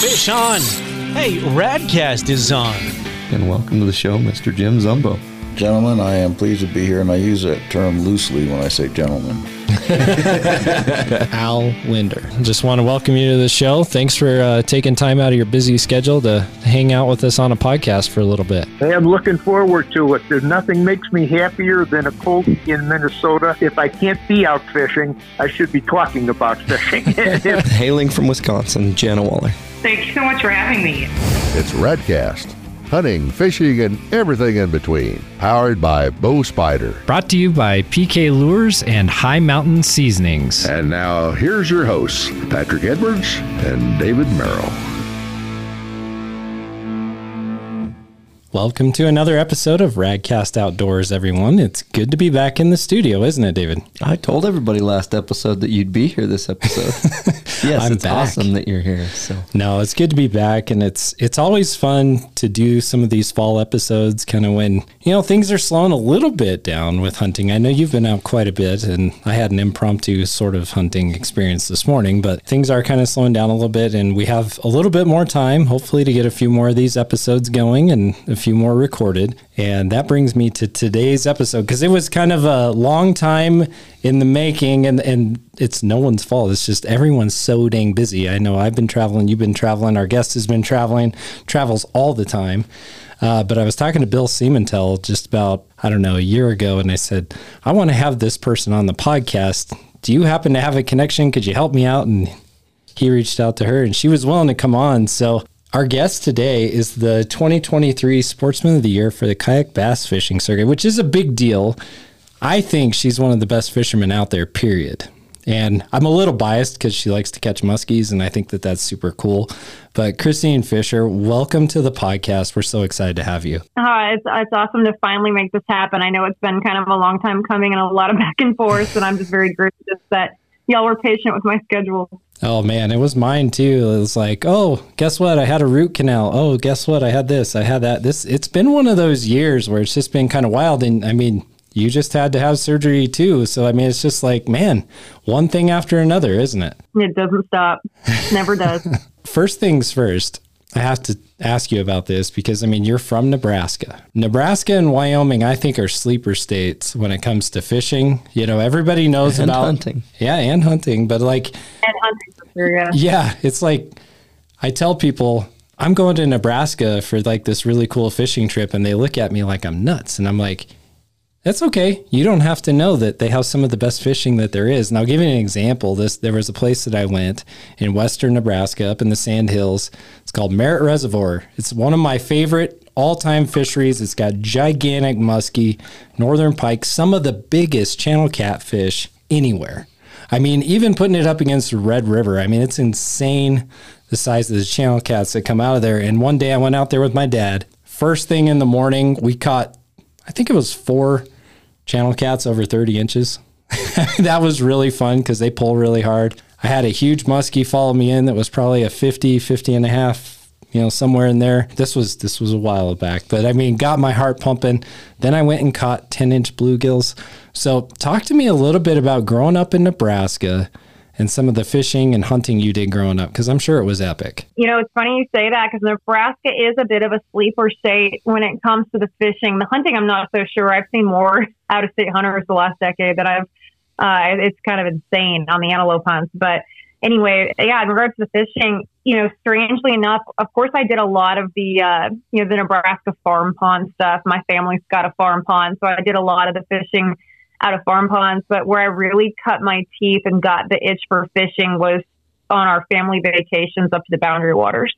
fish on. Hey, Radcast is on. And welcome to the show, Mr. Jim Zumbo. Gentlemen, I am pleased to be here, and I use that term loosely when I say gentlemen. Al Winder. Just want to welcome you to the show. Thanks for taking time out of your busy schedule to hang out with us on a podcast for a little bit. Hey, I'm looking forward to it. There's nothing makes me happier than a cold in Minnesota. If I can't be out fishing, I should be talking about fishing. Hailing from Wisconsin, Jana Waller. Thanks so much for having me. It's RagCast. Hunting, fishing, and everything in between. Powered by Bow Spider. Brought to you by PK Lures and High Mountain Seasonings. And now, here's your hosts, Patrick Edwards and David Merrill. Welcome to another episode of RagCast Outdoors, everyone. It's good to be back in the studio, isn't it, David? I told everybody last episode that you'd be here this episode. Yes, I'm back. Awesome that you're here. So. No, it's good to be back, and it's always fun to do some of these fall episodes kind of when, you know, things are slowing a little bit down with hunting. I know you've been out quite a bit, and I had an impromptu sort of hunting experience this morning, but things are kind of slowing down a little bit, and we have a little bit more time, hopefully, to get a few more of these episodes going, and a few more recorded. And that brings me to today's episode, because it was kind of a long time in the making, and it's no one's fault. It's just everyone's so dang busy. I know I've been traveling, you've been traveling, our guest has been traveling, travels all the time. But I was talking to Bill Siemantel just about, I don't know, a year ago, and I said, I want to have this person on the podcast. Do you happen to have a connection? Could you help me out? And he reached out to her, and she was willing to come on. So our guest today is the 2023 Sportsman of the Year for the Kayak Bass Fishing Circuit, which is a big deal. I think she's one of the best fishermen out there, period. And I'm a little biased because she likes to catch muskies, and I think that that's super cool. But Kristine Fischer, welcome to the podcast. We're so excited to have you. It's awesome to finally make this happen. I know it's been kind of a long time coming and a lot of back and forth, and I'm just very gracious that y'all were patient with my schedule. Oh, man, it was mine, too. It was like, oh, guess what? I had a root canal. Oh, guess what? I had this. I had that. This. It's been one of those years where it's just been kind of wild. And, I mean, you just had to have surgery, too. So, I mean, it's just like, man, one thing after another, isn't it? It doesn't stop. Never does. First things first, I have to ask you about this because, I mean, you're from Nebraska. Nebraska and Wyoming, I think, are sleeper states when it comes to fishing. You know, everybody knows about hunting. Yeah, and hunting. But like, and hunting, yeah. Yeah, it's like I tell people I'm going to Nebraska for like this really cool fishing trip, and they look at me like I'm nuts. And I'm like, that's okay. You don't have to know that they have some of the best fishing that there is. And I'll give you an example. There was a place that I went in western Nebraska up in the Sand Hills. It's called Merritt Reservoir. It's one of my favorite all-time fisheries. It's got gigantic muskie, northern pike, some of the biggest channel catfish anywhere. I mean, even putting it up against the Red River, I mean, it's insane the size of the channel cats that come out of there. And one day I went out there with my dad. First thing in the morning, we caught, I think it was 4 channel cats over 30 inches. That was really fun because they pull really hard. I had a huge muskie follow me in that was probably a 50 and a half, you know, somewhere in there. This was a while back, but I mean, got my heart pumping. Then I went and caught 10-inch bluegills. So talk to me a little bit about growing up in Nebraska and some of the fishing and hunting you did growing up, because I'm sure it was epic. You know, it's funny you say that, because Nebraska is a bit of a sleeper state when it comes to the fishing. The hunting, I'm not so sure. I've seen more out-of-state hunters the last decade that it's kind of insane on the antelope hunts. But anyway, yeah, in regards to the fishing, you know, strangely enough, of course, I did a lot of the, you know, the Nebraska farm pond stuff. My family's got a farm pond, so I did a lot of the fishing out of farm ponds, but where I really cut my teeth and got the itch for fishing was on our family vacations up to the Boundary Waters.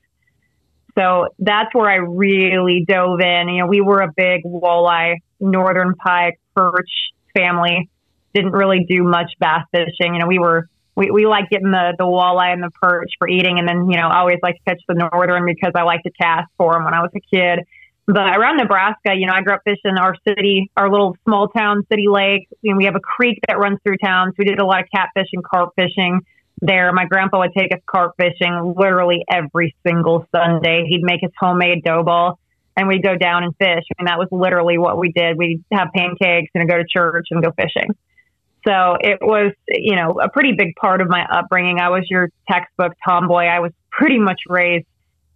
So that's where I really dove in. You know, we were a big walleye, northern pike, perch family. Didn't really do much bass fishing. You know, we like getting the walleye and the perch for eating. And then, you know, I always like to catch the northern because I like to cast for them when I was a kid. But around Nebraska, you know, I grew up fishing our city, our little small town city lake. You know, we have a creek that runs through town. So we did a lot of catfish and carp fishing there. My grandpa would take us carp fishing literally every single Sunday. He'd make his homemade dough ball, and we'd go down and fish. I mean, that was literally what we did. We'd have pancakes and go to church and go fishing. So it was, you know, a pretty big part of my upbringing. I was your textbook tomboy. I was pretty much raised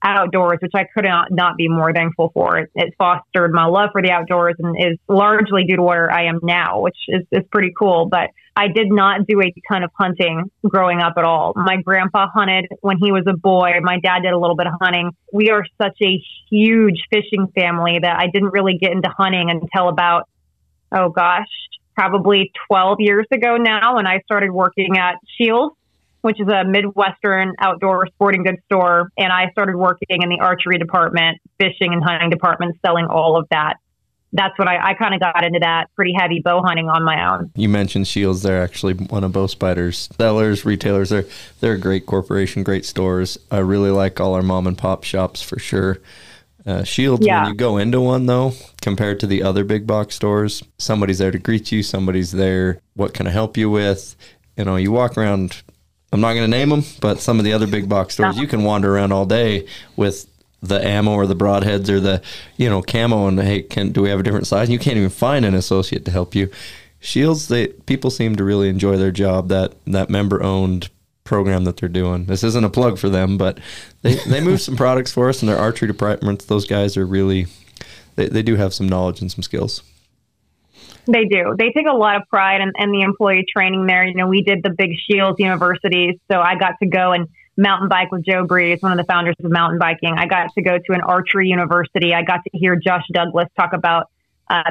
outdoors, which I could not be more thankful for. It fostered my love for the outdoors and is largely due to where I am now, which is pretty cool. But I did not do a ton of hunting growing up at all. My grandpa hunted when he was a boy. My dad did a little bit of hunting. We are such a huge fishing family that I didn't really get into hunting until about, probably 12 years ago now, when I started working at Shields, which is a Midwestern outdoor sporting goods store. And I started working in the archery department, fishing and hunting department, selling all of that. That's when I kind of got into that pretty heavy bow hunting on my own. You mentioned Shields. They're actually one of Bow Spider's sellers, retailers. They're a great corporation, great stores. I really like all our mom and pop shops for sure. Shields, yeah. When you go into one, though, compared to the other big box stores, somebody's there to greet you. Somebody's there. What can I help you with? You know, you walk around. I'm not going to name them, but some of the other big box stores, you can wander around all day with the ammo or the broadheads or the, you know, camo, and hey, do we have a different size? And you can't even find an associate to help you. Shields, people seem to really enjoy their job, that member-owned program that they're doing. This isn't a plug for them, but they move some products for us, and their archery departments, those guys are really, they do have some knowledge and some skills. They do. They take a lot of pride in the employee training there. You know, we did the big Shields universities, so I got to go and mountain bike with Joe Breeze, one of the founders of mountain biking. I got to go to an archery university. I got to hear Josh Douglas talk about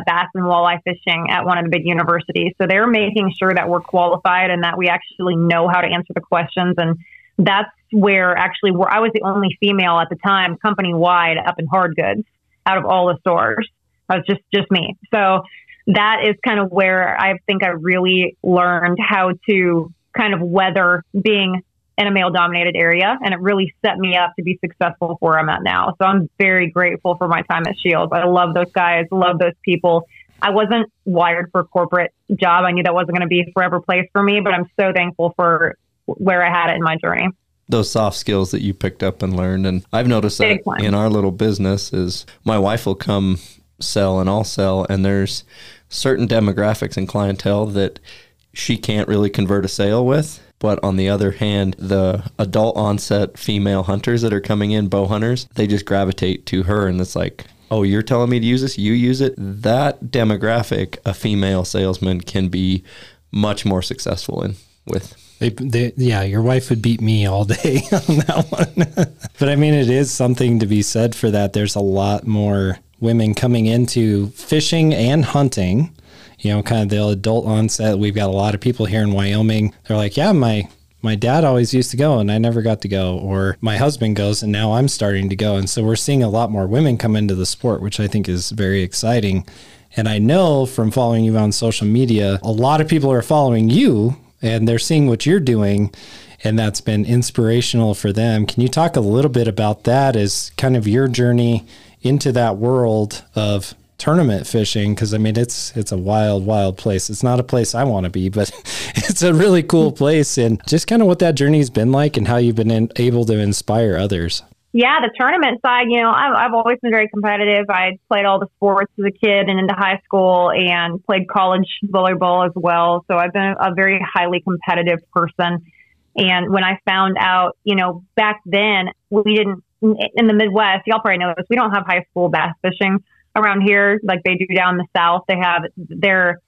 bass and walleye fishing at one of the big universities. So they're making sure that we're qualified and that we actually know how to answer the questions. And that's where actually I was the only female at the time, company-wide, up in hard goods out of all the stores. I was just me. So that is kind of where I think I really learned how to kind of weather being in a male-dominated area, and it really set me up to be successful for where I'm at now. So I'm very grateful for my time at Shields. I love those guys, love those people. I wasn't wired for a corporate job. I knew that wasn't going to be a forever place for me, but I'm so thankful for where I had it in my journey. Those soft skills that you picked up and learned, and I've noticed that in our little business is my wife will come sell and I'll sell, and there's certain demographics and clientele that she can't really convert a sale with. But on the other hand, the adult onset female hunters that are coming in, bow hunters, they just gravitate to her. And it's like, oh, you're telling me to use this? You use it? That demographic, a female salesman can be much more successful in with. Yeah, your wife would beat me all day on that one. But I mean, it is something to be said for that. There's a lot more women coming into fishing and hunting. You know, kind of the adult onset. We've got a lot of people here in Wyoming. They're like, yeah, my dad always used to go and I never got to go, or my husband goes and now I'm starting to go. And so we're seeing a lot more women come into the sport, which I think is very exciting. And I know from following you on social media, a lot of people are following you and they're seeing what you're doing, and that's been inspirational for them. Can you talk a little bit about that as kind of your journey into that world of tournament fishing? Because I mean, it's a wild place. It's not a place I want to be, but it's a really cool place. And just kind of what that journey's been like and how you've been able to inspire others. Yeah, the tournament side, you know, I've always been very competitive. I played all the sports as a kid and into high school, and played college volleyball as well. So I've been a very highly competitive person. And when I found out, you know, back then we didn't, in the Midwest, y'all probably know this, we don't have high school bass fishing around here like they do down the South. They're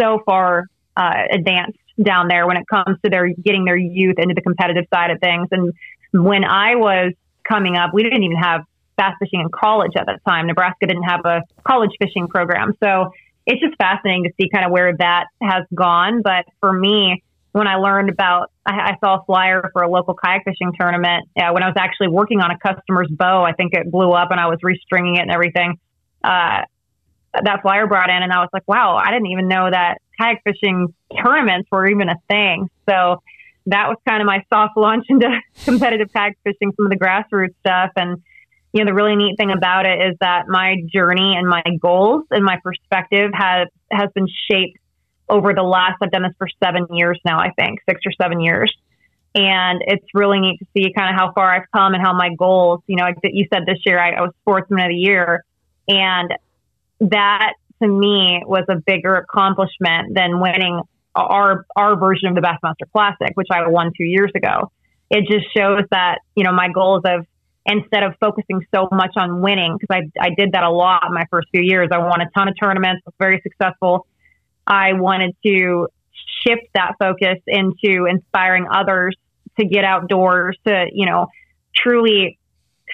so far advanced down there when it comes to their getting their youth into the competitive side of things. And when I was coming up, we didn't even have bass fishing in college at that time. Nebraska didn't have a college fishing program. So it's just fascinating to see kind of where that has gone. But for me, when I learned about, I saw a flyer for a local kayak fishing tournament when I was actually working on a customer's bow. I think it blew up and I was restringing it and everything. That flyer brought in, and I was like, wow, I didn't even know that kayak fishing tournaments were even a thing. So that was kind of my soft launch into competitive kayak fishing, some of the grassroots stuff. And, you know, the really neat thing about it is that my journey and my goals and my perspective has been shaped over the last, I've done this for 7 years now, I think 6 or 7 years. And it's really neat to see kind of how far I've come and how my goals, you know, like you said, this year I was sportsman of the year. And that to me was a bigger accomplishment than winning our version of the Bassmaster Classic, which I won 2 years ago. it just shows that, you know, my goals of, instead of focusing so much on winning, because I did that a lot in my first few years. I won a ton of tournaments, was very successful. I wanted to shift that focus into inspiring others to get outdoors, to, you know, truly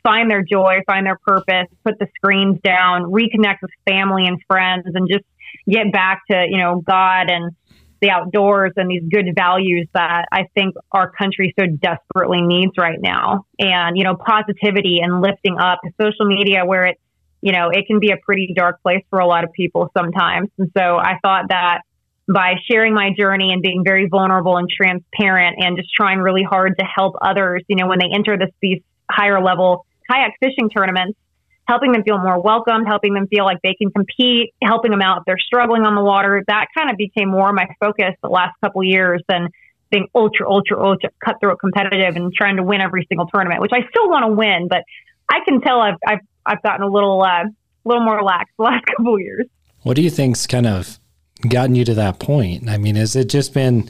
find their joy, find their purpose, put the screens down, reconnect with family and friends, and just get back to, you know, God and the outdoors and these good values that I think our country so desperately needs right now. And, you know, positivity and lifting up social media, where it, you know, it can be a pretty dark place for a lot of people sometimes. And so I thought that by sharing my journey and being very vulnerable and transparent and just trying really hard to help others, you know, when they enter these higher level kayak fishing tournaments, helping them feel more welcomed, helping them feel like they can compete, helping them out if they're struggling on the water. That kind of became more my focus the last couple of years than being ultra cutthroat competitive and trying to win every single tournament, which I still want to win, but I can tell I've gotten a little more relaxed the last couple of years. What do you think's kind of gotten you to that point? I mean, has it just been,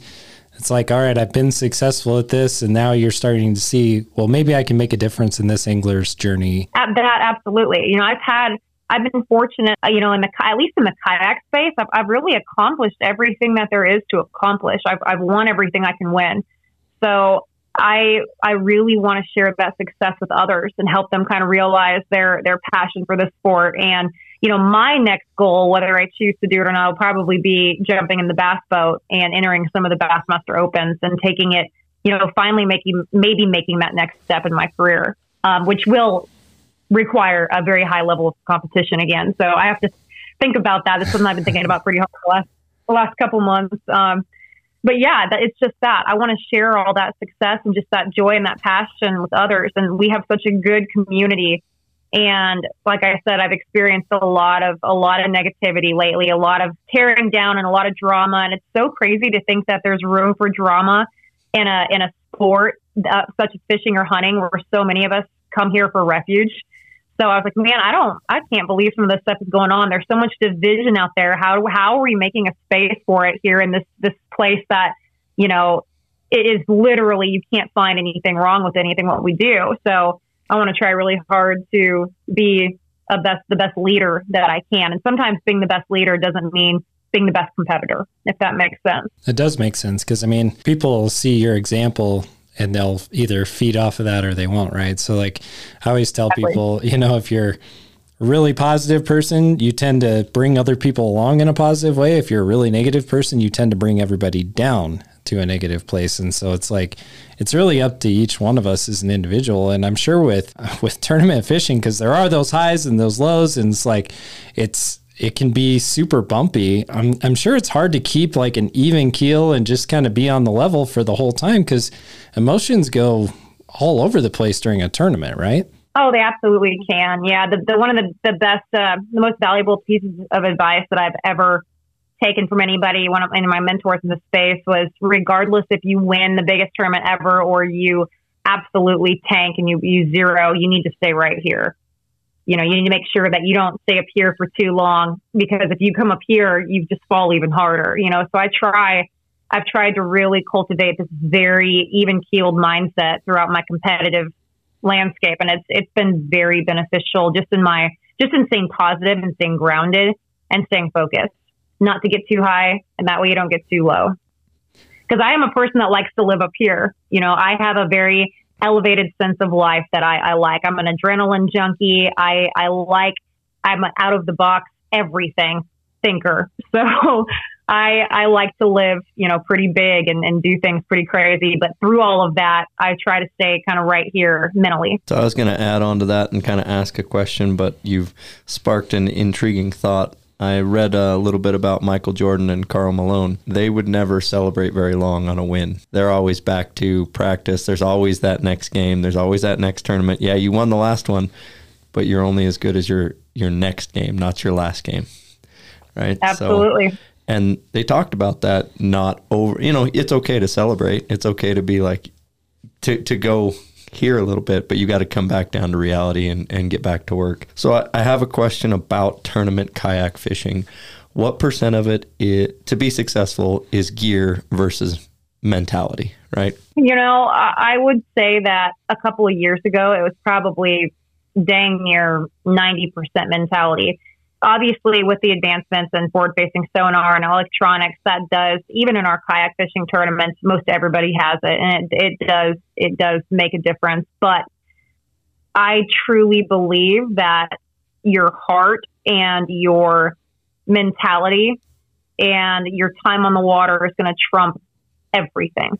it's like, all right, I've been successful at this, and now you're starting to see, well, maybe I can make a difference in this angler's journey? Absolutely. You know, I've been fortunate, you know, at least in the kayak space, I've really accomplished everything that there is to accomplish. I've won everything I can win. So I really want to share that success with others and help them kind of realize their passion for the sport. And, you know, my next goal, whether I choose to do it or not, will probably be jumping in the bass boat and entering some of the Bassmaster Opens and taking it, you know, finally making that next step in my career, which will require a very high level of competition again. So I have to think about that. It's something I've been thinking about pretty hard the last couple months. But yeah, it's just that I want to share all that success and just that joy and that passion with others. And we have such a good community. And like I said, I've experienced a lot of negativity lately, a lot of tearing down and a lot of drama. And it's so crazy to think that there's room for drama in a sport such as fishing or hunting, where so many of us come here for refuge. So I was like, man, I can't believe some of this stuff is going on. There's so much division out there. How are we making a space for it here in this place that, you know, it is literally, you can't find anything wrong with anything what we do. So I want to try really hard to be the best leader that I can. And sometimes being the best leader doesn't mean being the best competitor, if that makes sense. It does make sense, because I mean, people see your example and they'll either feed off of that or they won't, right? So like, I always tell people, you know, if you're a really positive person, you tend to bring other people along in a positive way. If you're a really negative person, you tend to bring everybody down to a negative place. And so it's like, it's really up to each one of us as an individual. And I'm sure with tournament fishing, because there are those highs and those lows, and it's like, it can be super bumpy. I'm sure it's hard to keep like an even keel and just kind of be on the level for the whole time, because emotions go all over the place during a tournament, right? Oh, they absolutely can. Yeah. The one of the best, the most valuable pieces of advice that I've ever taken from anybody, one of my mentors in the space, was regardless if you win the biggest tournament ever or you absolutely tank and you zero, you need to stay right here. You know, you need to make sure that you don't stay up here for too long, because if you come up here, you just fall even harder, you know? So I've tried to really cultivate this very even keeled mindset throughout my competitive landscape. And it's been very beneficial just in staying positive and staying grounded and staying focused, not to get too high. And that way you don't get too low. Because I am a person that likes to live up here. You know, I have a very elevated sense of life that I like. I'm an adrenaline junkie. I'm an out of the box, everything thinker. So I like to live, you know, pretty big and do things pretty crazy. But through all of that, I try to stay kind of right here mentally. So I was going to add on to that and kind of ask a question, but you've sparked an intriguing thought. I read a little bit about Michael Jordan and Karl Malone. They would never celebrate very long on a win. They're always back to practice. There's always that next game. There's always that next tournament. Yeah, you won the last one, but you're only as good as your next game, not your last game, right? Absolutely. So, and they talked about that, not over, you know, it's okay to celebrate. It's okay to be like, to go here a little bit, but you got to come back down to reality and get back to work. So I have a question about tournament kayak fishing. What percent of it, to be successful, is gear versus mentality, right? You know, I would say that a couple of years ago, it was probably dang near 90% mentality. Obviously, with the advancements in forward-facing sonar and electronics, that does, even in our kayak fishing tournaments, most everybody has it, and it does make a difference. But I truly believe that your heart and your mentality and your time on the water is going to trump everything.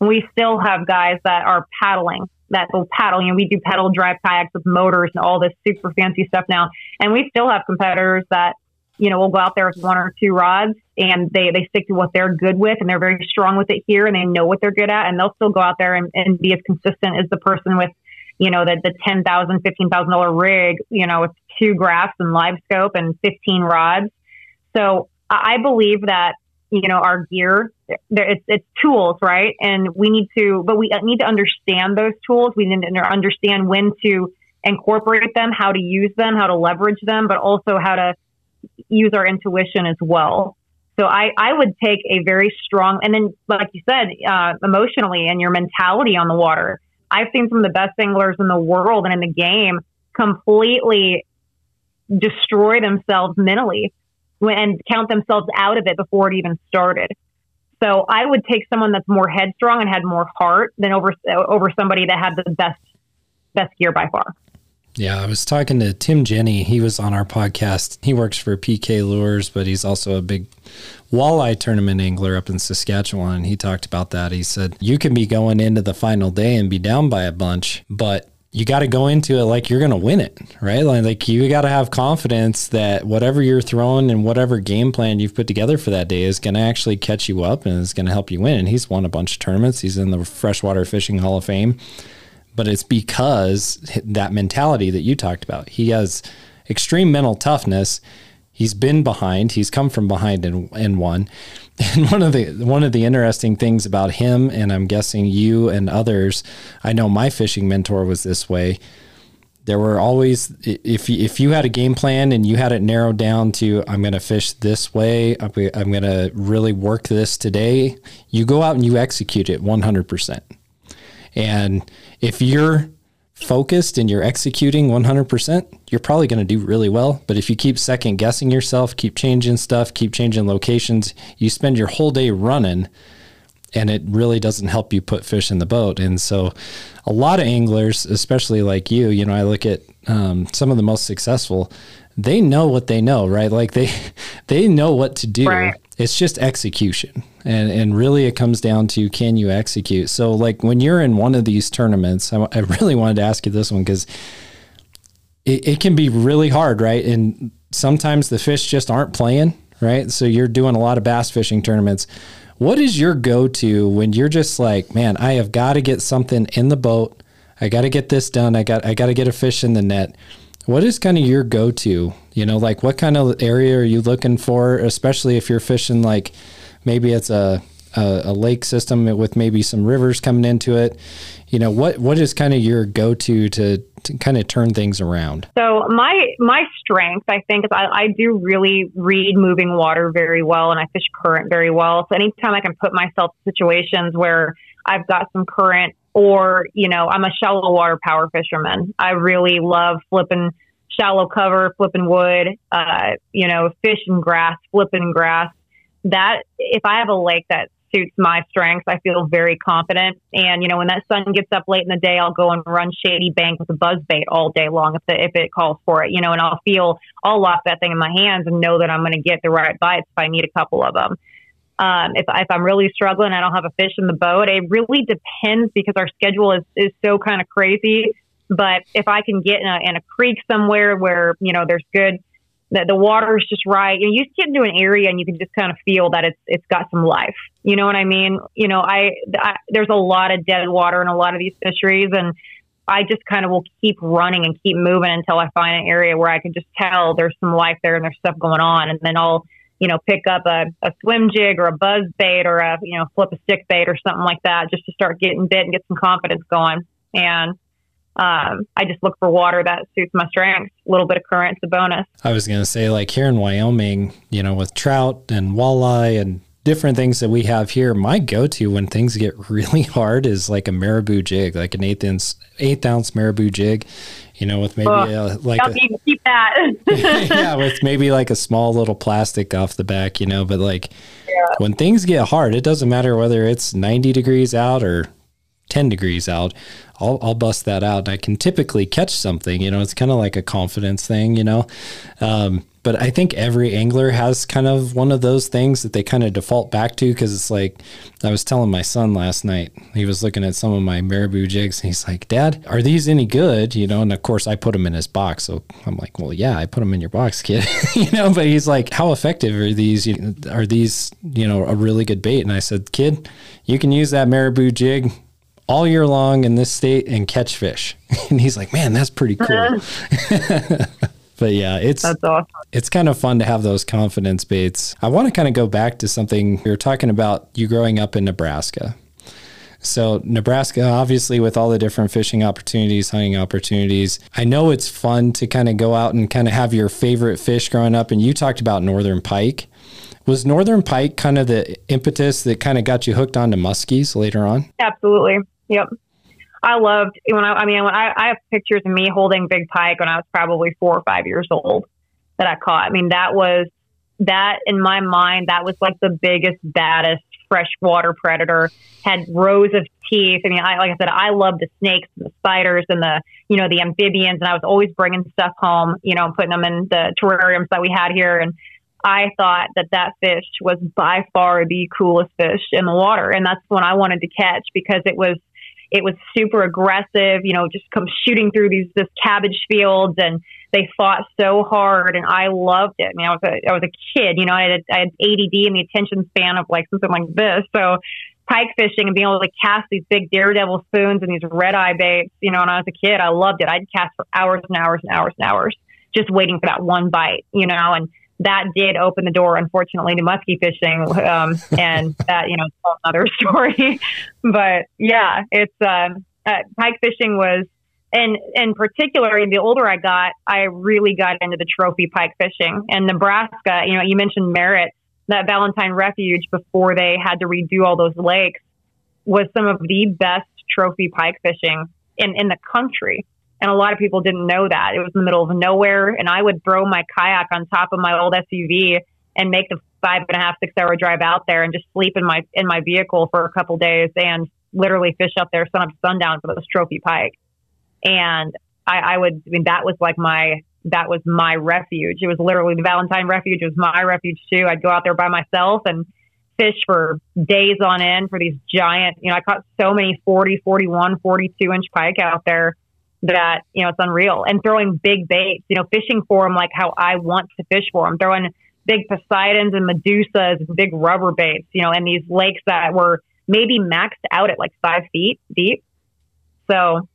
We still have guys that are paddling, that will paddle. You know, we do pedal drive kayaks with motors and all this super fancy stuff now. And we still have competitors that, you know, will go out there with one or two rods and they stick to what they're good with, and they're very strong with it here, and they know what they're good at, and they'll still go out there and be as consistent as the person with, you know, the $10,000, $15,000 rig, you know, with two graphs and live scope and 15 rods. So I believe that, you know, our gear, it's tools, right? And we need to understand those tools. We need to understand when to incorporate them, how to use them, how to leverage them, but also how to use our intuition as well. So I would take a very strong, and then like you said, emotionally and your mentality on the water. I've seen some of the best anglers in the world and in the game completely destroy themselves mentally and count themselves out of it before it even started. So I would take someone that's more headstrong and had more heart than over somebody that had the best gear by far. Yeah, I was talking to Tim Jenny. He was on our podcast. He works for PK Lures, but he's also a big walleye tournament angler up in Saskatchewan. He talked about that. He said, you can be going into the final day and be down by a bunch, but you got to go into it like you're going to win it, right? Like you got to have confidence that whatever you're throwing and whatever game plan you've put together for that day is going to actually catch you up and is going to help you win. And he's won a bunch of tournaments. He's in the Freshwater Fishing Hall of Fame. But it's because that mentality that you talked about. He has extreme mental toughness. He's been behind. He's come from behind and won. And one of the interesting things about him, and I'm guessing you and others, I know my fishing mentor was this way. There were always, if you had a game plan and you had it narrowed down to, I'm going to fish this way, I'm going to really work this today, you go out and you execute it 100%. And if you're focused and you're executing 100%, you're probably going to do really well. But if you keep second guessing yourself, keep changing stuff, keep changing locations, you spend your whole day running and it really doesn't help you put fish in the boat. And so a lot of anglers, especially like you, you know, I look at some of the most successful, they know what they know, right? Like they know what to do. Right. It's just execution. And really it comes down to, can you execute? So like when you're in one of these tournaments, I really wanted to ask you this one because it can be really hard, right? And sometimes the fish just aren't playing, right? So you're doing a lot of bass fishing tournaments. What is your go-to when you're just like, man, I have got to get something in the boat. I got to get this done. I got to get a fish in the net. What is kind of your go-to? You know, like what kind of area are you looking for, especially if you're fishing like, maybe it's a lake system with maybe some rivers coming into it. You know, what is kind of your go-to to kind of turn things around? So my strength, I think, is I do really read moving water very well, and I fish current very well. So anytime I can put myself in situations where I've got some current, or, you know, I'm a shallow water power fisherman. I really love flipping shallow cover, flipping wood, you know, fish and grass, flipping grass. That if I have a lake that suits my strengths, I feel very confident. And, you know, when that sun gets up late in the day, I'll go and run shady bank with a buzz bait all day long if it calls for it, you know, and I'll lock that thing in my hands and know that I'm going to get the right bites if I need a couple of them. If I'm really struggling, I don't have a fish in the boat. It really depends because our schedule is so kind of crazy. But if I can get in a creek somewhere where, you know, there's good, that the water is just right. You know, you get into an area and you can just kind of feel that it's got some life. You know what I mean? You know, I there's a lot of dead water in a lot of these fisheries, and I just kind of will keep running and keep moving until I find an area where I can just tell there's some life there and there's stuff going on. And then I'll, you know, pick up a swim jig or a buzz bait or a, you know, flip a stick bait or something like that just to start getting bit and get some confidence going. And I just look for water that suits my strengths. A little bit of current's a bonus. I was going to say, like here in Wyoming, you know, with trout and walleye and different things that we have here. My go-to when things get really hard is like a marabou jig, like an eighth ounce marabou jig, you know, with maybe keep that. Yeah, with maybe like a small little plastic off the back, you know, but like when things get hard, it doesn't matter whether it's 90 degrees out or 10 degrees out, I'll bust that out. And I can typically catch something, you know, it's kind of like a confidence thing, you know? But I think every angler has kind of one of those things that they kind of default back to. Cause it's like, I was telling my son last night, he was looking at some of my marabou jigs and he's like, Dad, are these any good? You know? And of course I put them in his box. So I'm like, well, yeah, I put them in your box, kid, you know, but he's like, how effective are these? Are these, you know, a really good bait? And I said, kid, you can use that marabou jig all year long in this state and catch fish. And he's like, man, that's pretty cool. But yeah, that's awesome. It's kind of fun to have those confidence baits. I want to kind of go back to something we were talking about, you growing up in Nebraska. So Nebraska, obviously with all the different fishing opportunities, hunting opportunities, I know it's fun to kind of go out and kind of have your favorite fish growing up. And you talked about northern pike. Was northern pike kind of the impetus that kind of got you hooked onto muskies later on? Absolutely. Yep. I loved when I have pictures of me holding big pike when I was probably 4 or 5 years old that I caught. I mean, that in my mind, that was like the biggest, baddest freshwater predator, had rows of teeth. I mean, like I said, I loved the snakes, and the spiders and the amphibians. And I was always bringing stuff home, you know, putting them in the terrariums that we had here. And I thought that fish was by far the coolest fish in the water. And that's one I wanted to catch because it was super aggressive, you know, just come shooting through this cabbage fields, and they fought so hard, and I loved it. I mean, I was a kid, you know, I had ADD and the attention span of like something like this. So pike fishing and being able to cast these big daredevil spoons and these red eye baits, you know, when I was a kid, I loved it. I'd cast for hours and hours and hours and hours, just waiting for that one bite, you know, and that did open the door, unfortunately, to musky fishing. And that, you know, it's another story, but yeah, it's, pike fishing was, and in particular, the older I got, I really got into the trophy pike fishing. And Nebraska, you know, you mentioned Merritt, that Valentine Refuge before they had to redo all those lakes was some of the best trophy pike fishing in the country. And a lot of people didn't know that. It was in the middle of nowhere. And I would throw my kayak on top of my old SUV and make the 5.5, 6 hour drive out there and just sleep in my vehicle for a couple days and literally fish up there sun up to sundown for those trophy pike. And that was my refuge. It was literally the Valentine Refuge. It was my refuge too. I'd go out there by myself and fish for days on end for these giant, you know, I caught so many 40, 41, 42 inch pike out there that, you know, it's unreal. And throwing big baits, you know, fishing for them like how I want to fish for them, throwing big Poseidons and Medusas and big rubber baits, you know, and these lakes that were maybe maxed out at like 5 feet deep. So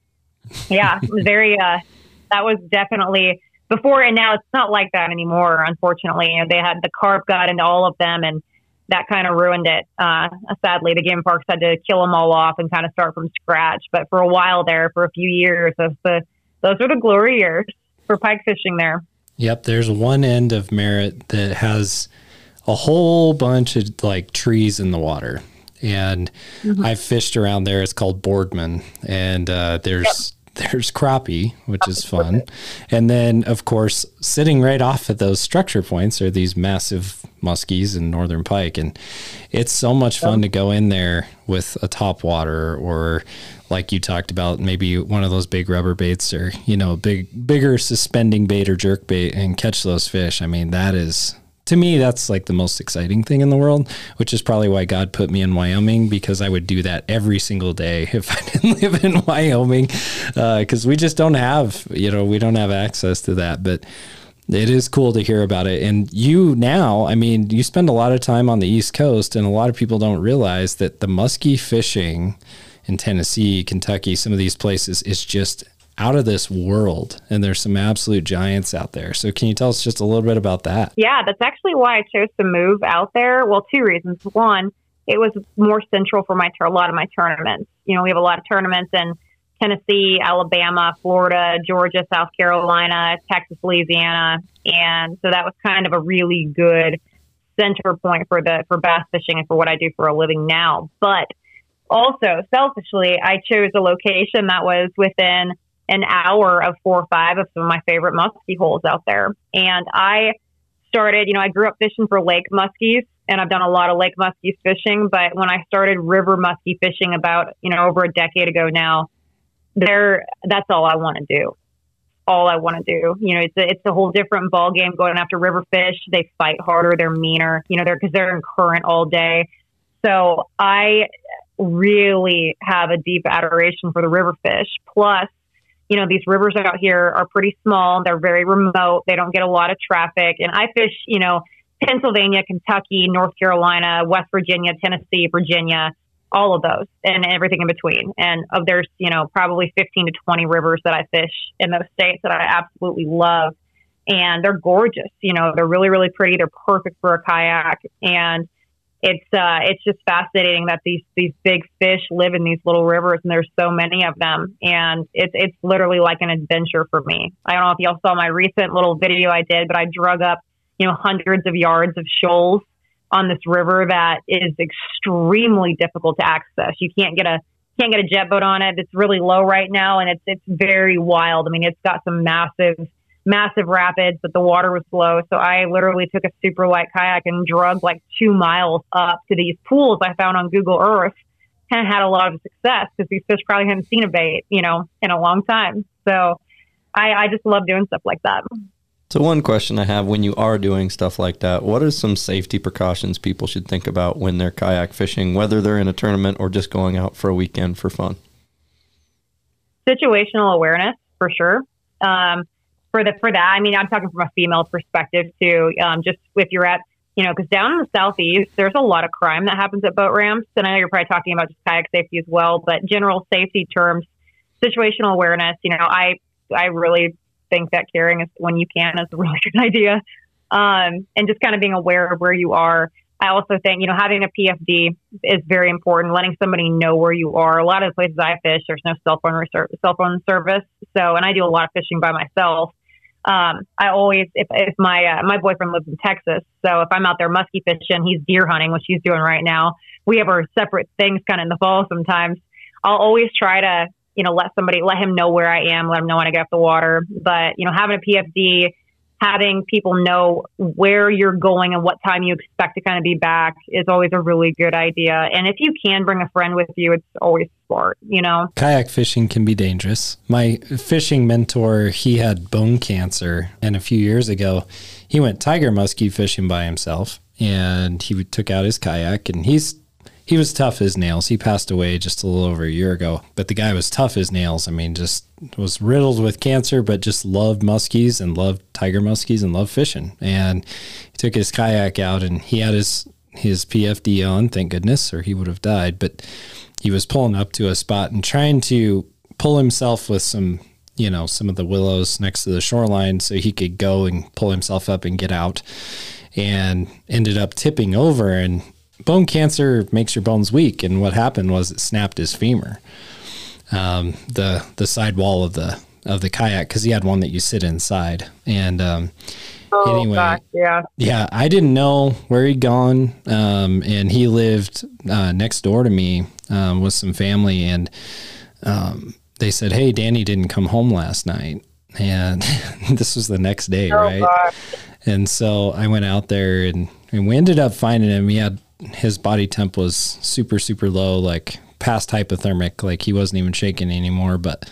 yeah, very, that was definitely before. And now it's not like that anymore, unfortunately. You know, they had the carp got into all of them, and that kind of ruined it. Sadly, the game parks had to kill them all off and kind of start from scratch. But for a while there, for a few years, those were the glory years for pike fishing there. Yep. There's one end of Merritt that has a whole bunch of like trees in the water. And I've fished around there. It's called Boardman. And there's crappie, which is fun. And then, of course, sitting right off at those structure points are these massive muskies and northern pike. And it's so much fun to go in there with a top water, or like you talked about, maybe one of those big rubber baits, or, you know, bigger suspending bait or jerk bait, and catch those fish. I mean, that is, to me, that's like the most exciting thing in the world, which is probably why God put me in Wyoming, because I would do that every single day if I didn't live in Wyoming, because we just don't have, you know, we don't have access to that. But it is cool to hear about it. And you now, I mean, you spend a lot of time on the East Coast, and a lot of people don't realize that the muskie fishing in Tennessee, Kentucky, some of these places is just out of this world, and there's some absolute giants out there. So can you tell us just a little bit about that? Yeah, that's actually why I chose to move out there. Well, two reasons. One, it was more central for a lot of my tournaments. You know, we have a lot of tournaments in Tennessee, Alabama, Florida, Georgia, South Carolina, Texas, Louisiana. And so that was kind of a really good center point for bass fishing and for what I do for a living now. But also, selfishly, I chose a location that was within an hour of 4 or 5 of some of my favorite muskie holes out there. And I started, you know, I grew up fishing for lake muskies, and I've done a lot of lake muskies fishing. But when I started river muskie fishing about, you know, over a decade ago now, that's all I want to do. You know, it's a whole different ball game going after river fish. They fight harder. They're meaner, you know, because they're in current all day. So I really have a deep adoration for the river fish. Plus, you know, these rivers out here are pretty small. They're very remote. They don't get a lot of traffic. And I fish, you know, Pennsylvania, Kentucky, North Carolina, West Virginia, Tennessee, Virginia, all of those and everything in between. And there's, you know, probably 15 to 20 rivers that I fish in those states that I absolutely love. And they're gorgeous. You know, they're really, really pretty. They're perfect for a kayak. And it's just fascinating that these big fish live in these little rivers, and there's so many of them. And it's literally like an adventure for me. I don't know if y'all saw my recent little video I did, but I drug up, you know, hundreds of yards of shoals on this river that is extremely difficult to access. You can't get a jet boat on it. It's really low right now, and it's very wild. I mean, it's got some massive rapids, but the water was low. So I literally took a super light kayak and drug like 2 miles up to these pools I found on Google Earth, and had a lot of success because these fish probably hadn't seen a bait, you know, in a long time. So I just love doing stuff like that. So one question I have, when you are doing stuff like that, what are some safety precautions people should think about when they're kayak fishing, whether they're in a tournament or just going out for a weekend for fun? Situational awareness, for sure. For that, I mean, I'm talking from a female perspective too. Just if you're at, you know, because down in the southeast, there's a lot of crime that happens at boat ramps. And I know you're probably talking about just kayak safety as well, but general safety terms, situational awareness, you know, I really think that carrying when you can is a really good idea. And just kind of being aware of where you are. I also think, you know, having a PFD is very important. Letting somebody know where you are. A lot of the places I fish, there's no cell phone service. So, and I do a lot of fishing by myself. I always, if my boyfriend lives in Texas, so if I'm out there musky fishing, he's deer hunting, which he's doing right now. We have our separate things kind of in the fall sometimes. I'll always try to, you know, let him know where I am, let him know when I get off the water. But, you know, having a PFD, having people know where you're going and what time you expect to kind of be back is always a really good idea. And if you can bring a friend with you, it's always smart, you know. Kayak fishing can be dangerous. My fishing mentor, he had bone cancer. And a few years ago, he went tiger muskie fishing by himself. And he took out his kayak. And he was tough as nails. He passed away just a little over a year ago. But the guy was tough as nails. I mean, just was riddled with cancer, but just loved muskies and loved tiger muskies and loved fishing. And he took his kayak out, and he had his PFD on, thank goodness, or he would have died. But he was pulling up to a spot and trying to pull himself with some, you know, some of the willows next to the shoreline so he could go and pull himself up and get out, and ended up tipping over. And bone cancer makes your bones weak. And what happened was it snapped his femur. The side wall of the kayak, because he had one that you sit inside. And anyway, God, yeah, I didn't know where he'd gone. And he lived next door to me with some family, and they said, "Hey, Danny didn't come home last night." And this was the next day, right? God. And so I went out there, and we ended up finding him. He had his body temp was super, super low, like past hypothermic, like he wasn't even shaking anymore, but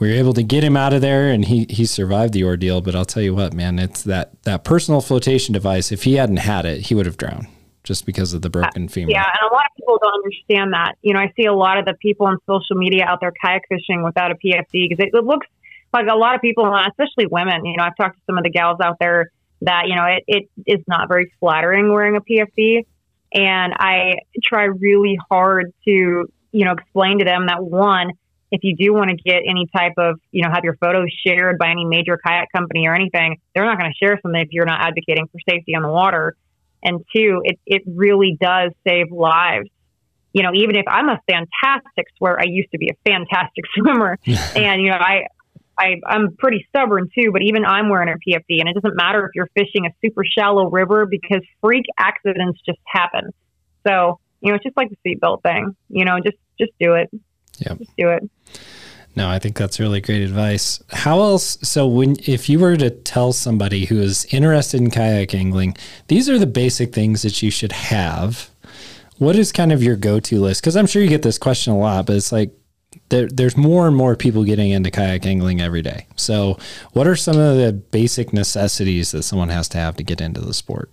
we were able to get him out of there, and he survived the ordeal. But I'll tell you what, man, it's that personal flotation device. If he hadn't had it, he would have drowned just because of the broken femur. Yeah. And a lot of people don't understand that. You know, I see a lot of the people on social media out there kayak fishing without a PFD, because it looks like a lot of people, especially women, you know, I've talked to some of the gals out there that, you know, it is not very flattering wearing a PFD. And I try really hard to, you know, explain to them that, one, if you do want to get any type of, you know, have your photos shared by any major kayak company or anything, they're not going to share something if you're not advocating for safety on the water. And two, it really does save lives. You know, even if I'm a fantastic swimmer, I used to be a fantastic swimmer. And, you know, I I'm pretty stubborn too, but even I'm wearing a PFD, and it doesn't matter if you're fishing a super shallow river because freak accidents just happen. So, you know, it's just like the seatbelt thing, you know, just do it. Yeah. Just do it. No, I think that's really great advice. How else? So if you were to tell somebody who is interested in kayak angling, these are the basic things that you should have. What is kind of your go-to list? Cause I'm sure you get this question a lot, but it's like, there's more and more people getting into kayak angling every day. So what are some of the basic necessities that someone has to have to get into the sport?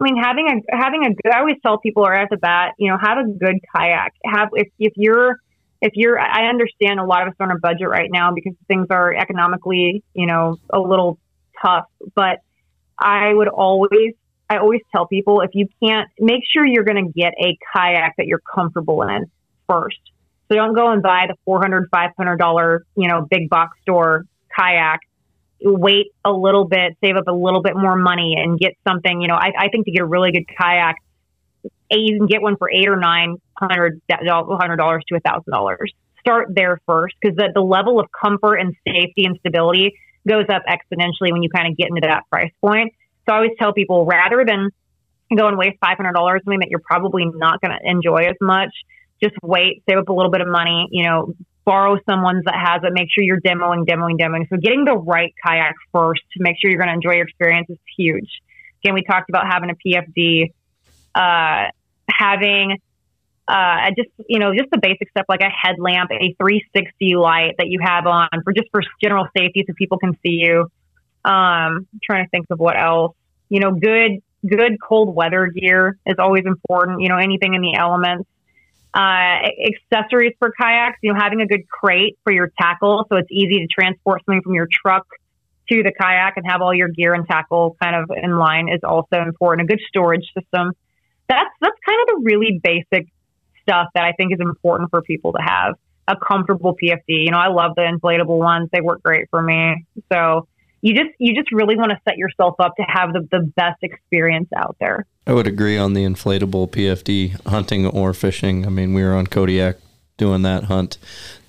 I mean, having a good, I always tell people right at the bat, you know, have a good kayak. If you're, I understand a lot of us are on a budget right now because things are economically, you know, a little tough, but I always tell people, if you can't, make sure you're going to get a kayak that you're comfortable in first. So don't go and buy the $400, $500, you know, big box store kayak. Wait a little bit, save up a little bit more money and get something, you know, I think to get a really good kayak, you can get one for $800 or $900 to $1,000. Start there first, because the level of comfort and safety and stability goes up exponentially when you kind of get into that price point. So I always tell people, rather than go and waste $500, something that you're probably not going to enjoy as much, just wait, save up a little bit of money, you know, borrow someone's that has it, make sure you're demoing. So getting the right kayak first to make sure you're going to enjoy your experience is huge. Again, we talked about having a PFD, having just the basic stuff like a headlamp, a 360 light that you have on for general safety so people can see you. I'm trying to think of what else, you know, good cold weather gear is always important. You know, anything in the elements. Accessories for kayaks, you know, having a good crate for your tackle. So it's easy to transport something from your truck to the kayak and have all your gear and tackle kind of in line is also important. A good storage system. That's kind of the really basic stuff that I think is important for people to have. A comfortable PFD. You know, I love the inflatable ones. They work great for me. So you just really want to set yourself up to have the best experience out there. I would agree on the inflatable PFD, hunting or fishing. I mean, we were on Kodiak doing that hunt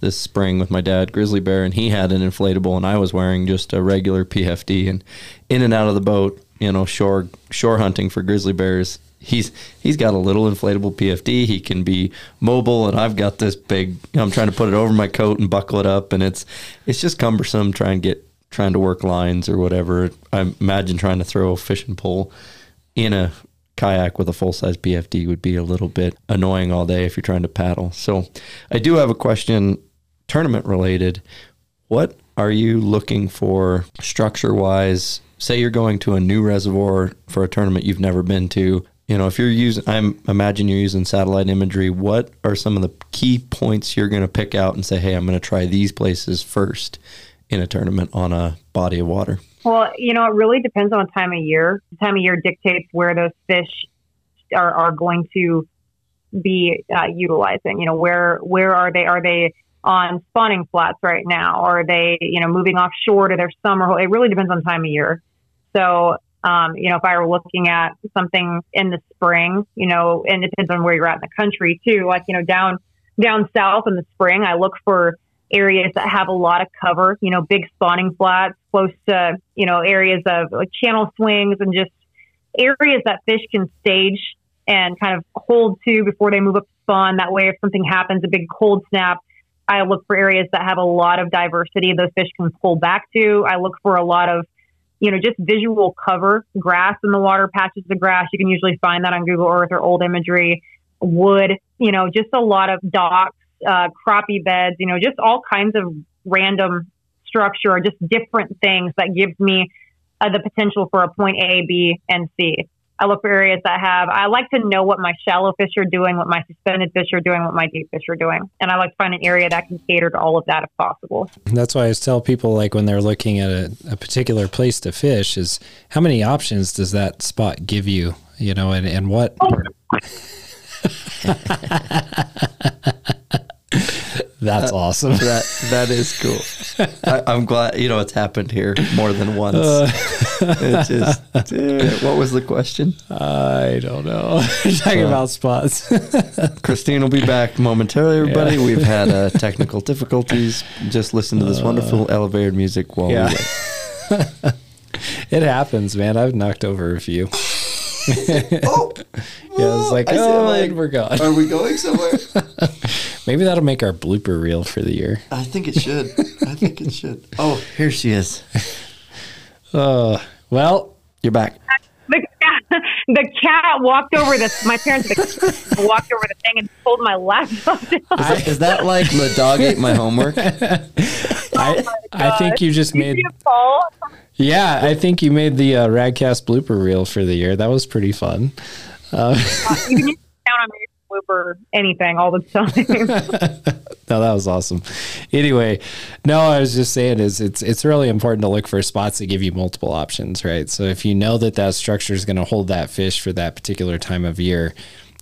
this spring with my dad, grizzly bear, and he had an inflatable, and I was wearing just a regular PFD. And in and out of the boat, you know, shore hunting for grizzly bears, he's got a little inflatable PFD. He can be mobile, and I've got this big. I'm trying to put it over my coat and buckle it up, and it's just cumbersome trying to work lines or whatever. I imagine trying to throw a fishing pole in a kayak with a full-size PFD would be a little bit annoying all day if you're trying to paddle. So I do have a question, tournament related. What are you looking for structure-wise? Say you're going to a new reservoir for a tournament you've never been to. You know, if you're using, I imagine you're using satellite imagery, what are some of the key points you're going to pick out and say, hey, I'm going to try these places first in a tournament on a body of water? Well, you know, it really depends on the time of year. The time of year dictates where those fish are going to be utilizing. You know, where are they? Are they on spawning flats right now? Or are they, you know, moving offshore to their summer hole? It really depends on time of year. So, you know, if I were looking at something in the spring, you know, and it depends on where you're at in the country too. Like, you know, down south in the spring, I look for areas that have a lot of cover, you know, big spawning flats close to, you know, areas of like channel swings and just areas that fish can stage and kind of hold to before they move up to spawn. That way, if something happens, a big cold snap, I look for areas that have a lot of diversity those fish can pull back to. I look for a lot of, you know, just visual cover, grass in the water, patches of grass. You can usually find that on Google Earth or old imagery, wood, you know, just a lot of docks, crappie beds, you know, just all kinds of random structure or just different things that gives me the potential for a point A, B, and C. I look for areas that have, I like to know what my shallow fish are doing, what my suspended fish are doing, what my deep fish are doing. And I like to find an area that can cater to all of that if possible. That's why I always tell people, like, when they're looking at a particular place to fish is how many options does that spot give you, you know, and what... That's awesome. That is cool. I'm glad, you know, it's happened here more than once. It's just, dude, what was the question? I don't know. Talking about spots. Kristine will be back momentarily, everybody. Yeah. We've had technical difficulties. Just listen to this wonderful elevator music while we wait. It happens, man. I've knocked over a few. Yeah, I was like, we're gone. Are we going somewhere? Maybe that'll make our blooper reel for the year. I think it should. I think it should. Oh, here she is. Well, you're back. The cat walked over this. My parents walked over the thing and pulled my laptop down. Is that like the dog ate my homework? I think you just made. Yeah, I think you made the RagCast blooper reel for the year. That was pretty fun. You can count on me blooper anything all the time. No, that was awesome. Anyway, no, I was just saying is it's really important to look for spots that give you multiple options, right? So if you know that that structure is going to hold that fish for that particular time of year,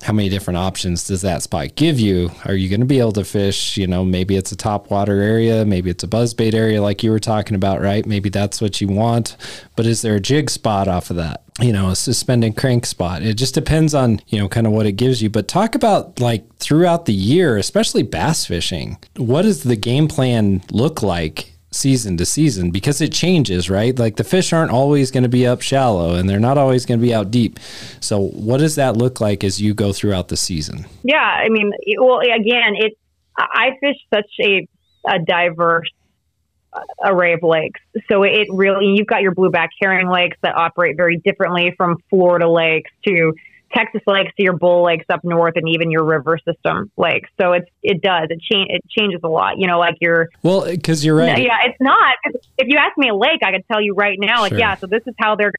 how many different options does that spot give you? Are you going to be able to fish? You know, maybe it's a topwater area. Maybe it's a buzzbait area like you were talking about, right? Maybe that's what you want. But is there a jig spot off of that? You know, a suspend and crank spot. It just depends on, you know, kind of what it gives you. But talk about like throughout the year, especially bass fishing. What does the game plan look like season to season? Because it changes, right? Like the fish aren't always going to be up shallow and they're not always going to be out deep. So what does that look like as you go throughout the season? Yeah, I mean, well, again, I fish such a diverse array of lakes. So it really, you've got your blueback herring lakes that operate very differently from Florida lakes to Texas lakes to your bull lakes up north and even your river system lakes. So it changes a lot, you know, like your... Well, because you're right. Yeah, it's not. If you ask me a lake, I could tell you right now, like, yeah, so this is how this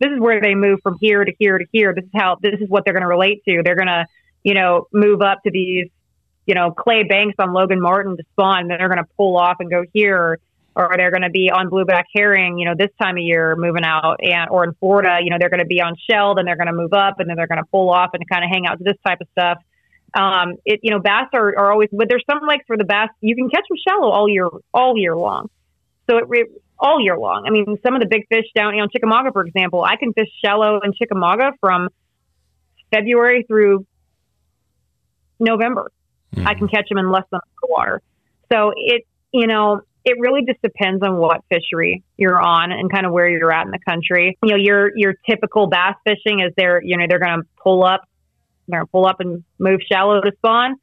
is where they move from here to here to here. This is what they're going to relate to. They're going to, you know, move up to these, you know, clay banks on Logan Martin to spawn, and then they're going to pull off and go here, or they're going to be on blueback herring, you know, this time of year moving out, and or in Florida, you know, they're going to be on shell, then they're going to move up, and then they're going to pull off and kind of hang out to this type of stuff. You know, bass are always, but there's some lakes where the bass, you can catch them shallow all year long. So all year long. I mean, some of the big fish down, you know, Chickamauga, for example, I can fish shallow in Chickamauga from February through November. Mm-hmm. I can catch them in less than underwater. So it really just depends on what fishery you're on and kind of where you're at in the country. You know, your typical bass fishing is they're going to pull up and move shallow to spawn.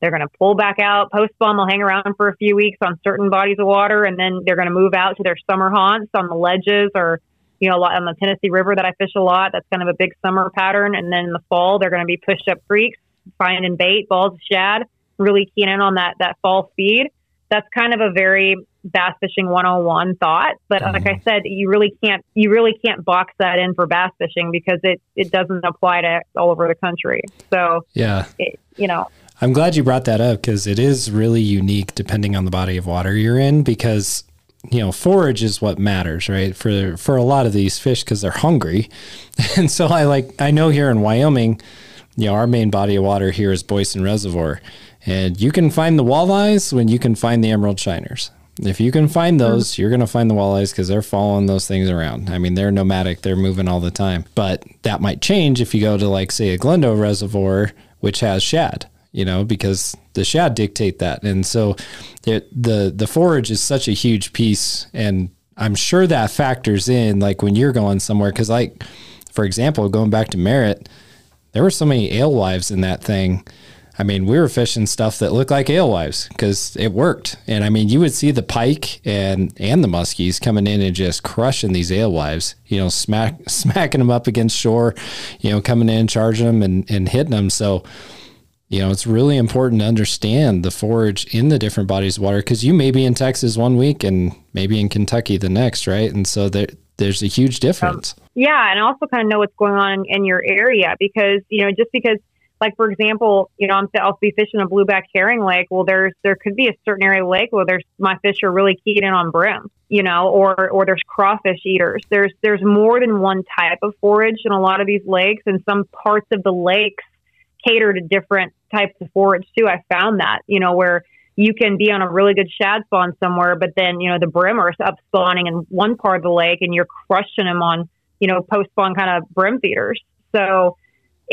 They're going to pull back out post spawn. They'll hang around for a few weeks on certain bodies of water, and then they're going to move out to their summer haunts on the ledges or, you know, on the Tennessee River that I fish a lot. That's kind of a big summer pattern. And then in the fall, they're going to be pushed up creeks, finding bait, balls of shad, really keen in on that fall feed. That's kind of a very bass fishing 101 thought. But like I said, you really can't box that in for bass fishing because it doesn't apply to all over the country. So, yeah, I'm glad you brought that up because it is really unique depending on the body of water you're in, because, you know, forage is what matters, right? For a lot of these fish, because they're hungry. And so I know here in Wyoming, you know, our main body of water here is Boysen Reservoir. And you can find the walleyes when you can find the emerald shiners. If you can find those, you're going to find the walleyes because they're following those things around. I mean, they're nomadic. They're moving all the time. But that might change if you go to, like, say, a Glendale Reservoir, which has shad, you know, because the shad dictate that. And so the forage is such a huge piece. And I'm sure that factors in, like, when you're going somewhere. Because, like, for example, going back to Merritt, there were so many alewives in that thing. I mean, we were fishing stuff that looked like alewives because it worked. And I mean, you would see the pike and the muskies coming in and just crushing these alewives, you know, smacking them up against shore, you know, coming in, charging them and hitting them. So, you know, it's really important to understand the forage in the different bodies of water because you may be in Texas one week and maybe in Kentucky the next, right? And so there's a huge difference. Yeah, and also kind of know what's going on in your area because, you know, just because, like, for example, you know, I'll be fishing a blueback herring lake. Well, there could be a certain area of lake where my fish are really keyed in on brim, you know, or there's crawfish eaters. There's more than one type of forage in a lot of these lakes, and some parts of the lakes cater to different types of forage too. I found that, you know, where you can be on a really good shad spawn somewhere, but then, you know, the brimmer's up spawning in one part of the lake and you're crushing them on, you know, post spawn kind of brim feeders. So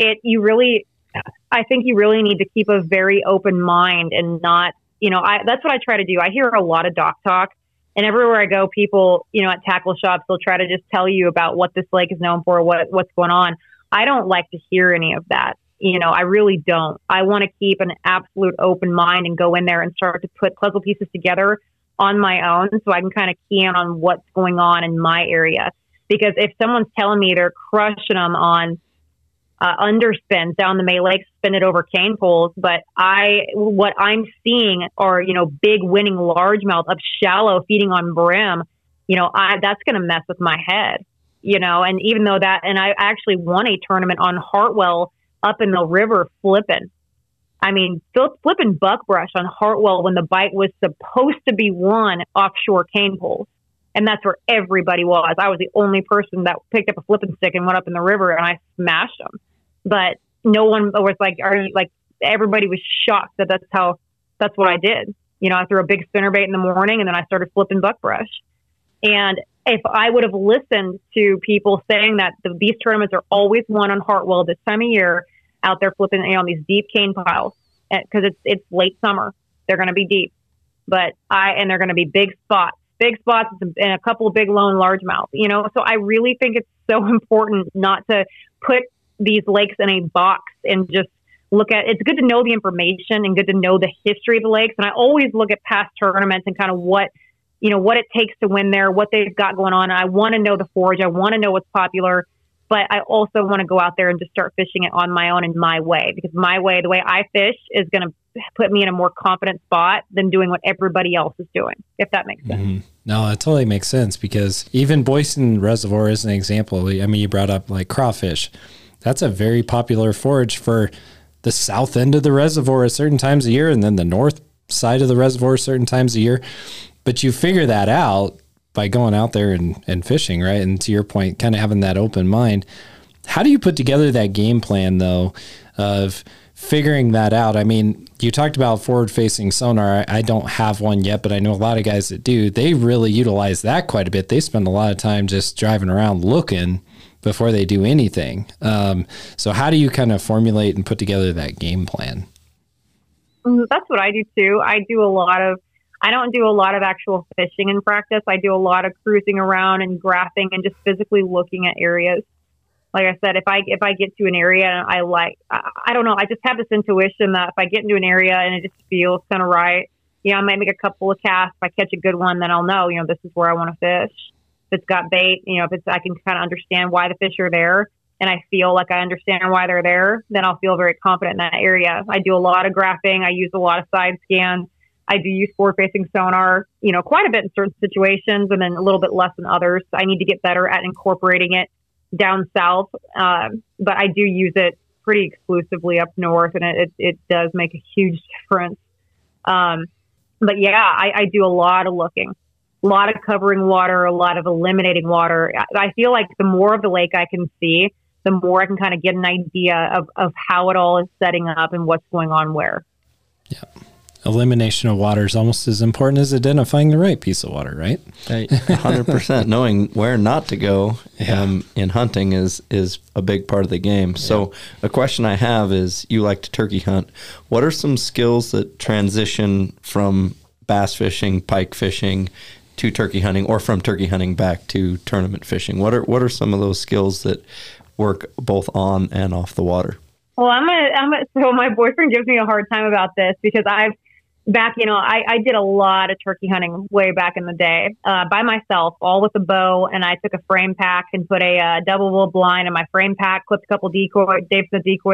I think you really need to keep a very open mind and not, you know, that's what I try to do. I hear a lot of dock talk, and everywhere I go, people, you know, at tackle shops, they'll try to just tell you about what this lake is known for, what's going on. I don't like to hear any of that. You know, I really don't. I want to keep an absolute open mind and go in there and start to put puzzle pieces together on my own so I can kind of key in on what's going on in my area. Because if someone's telling me they're crushing them on underspins down the May Lake, spin it over cane poles, but what I'm seeing are, you know, big winning largemouth up shallow feeding on brim, you know, that's going to mess with my head, you know. And even though I actually won a tournament on Hartwell up in the river flipping buckbrush on Hartwell when the bite was supposed to be won offshore cane poles. And that's where everybody was. I was the only person that picked up a flipping stick and went up in the river, and I smashed them. But no one was like, everybody was shocked that that's what I did. You know, I threw a big spinnerbait in the morning and then I started flipping buckbrush. And if I would have listened to people saying that these tournaments are always won on Hartwell this time of year, out there flipping, you know, on these deep cane piles, because it's late summer, they're going to be deep, and they're going to be big spots and a couple of big lone largemouth, you know. So I really think it's so important not to put these lakes in a box and just look at. It's good to know the information and good to know the history of the lakes. And I always look at past tournaments and kind of what it takes to win there, what they've got going on. And I want to know the forage. I want to know what's popular, but I also want to go out there and just start fishing it on my own in my way, because the way I fish is going to put me in a more confident spot than doing what everybody else is doing, if that makes sense. Mm-hmm. No, that totally makes sense, because even Boysen Reservoir is an example. I mean, you brought up like crawfish. That's a very popular forage for the south end of the reservoir at certain times of year, and then the north side of the reservoir certain times of year. But you figure that out by going out there and fishing, right? And to your point, kind of having that open mind. How do you put together that game plan, though, of figuring that out? I mean, you talked about forward-facing sonar. I don't have one yet, but I know a lot of guys that do. They really utilize that quite a bit. They spend a lot of time just driving around looking before they do anything. So how do you kind of formulate and put together that game plan? That's what I do too. I don't do a lot of actual fishing in practice. I do a lot of cruising around and graphing and just physically looking at areas. Like I said, if I get to an area and I don't know, I just have this intuition that if I get into an area and it just feels kind of right, you know, I might make a couple of casts. If I catch a good one, then I'll know, you know, this is where I want to fish. If it's got bait, you know, I can kind of understand why the fish are there, and I feel like I understand why they're there, then I'll feel very confident in that area. I do a lot of graphing. I use a lot of side scans. I do use forward-facing sonar, you know, quite a bit in certain situations and then a little bit less in others. I need to get better at incorporating it down south, but I do use it pretty exclusively up north, and it does make a huge difference. But yeah, I do a lot of looking, a lot of covering water, a lot of eliminating water. I feel like the more of the lake I can see, the more I can kind of get an idea of how it all is setting up and what's going on where. Yeah. Elimination of water is almost as important as identifying the right piece of water, right? 100%. Knowing where not to go in hunting is a big part of the game. Yeah. So a question I have is, you like to turkey hunt. What are some skills that transition from bass fishing, pike fishing to turkey hunting, or from turkey hunting back to tournament fishing? What are some of those skills that work both on and off the water? Well, so my boyfriend gives me a hard time about this, because I did a lot of turkey hunting way back in the day, by myself, all with a bow. And I took a frame pack and put a double blind in my frame pack, clipped a couple decoys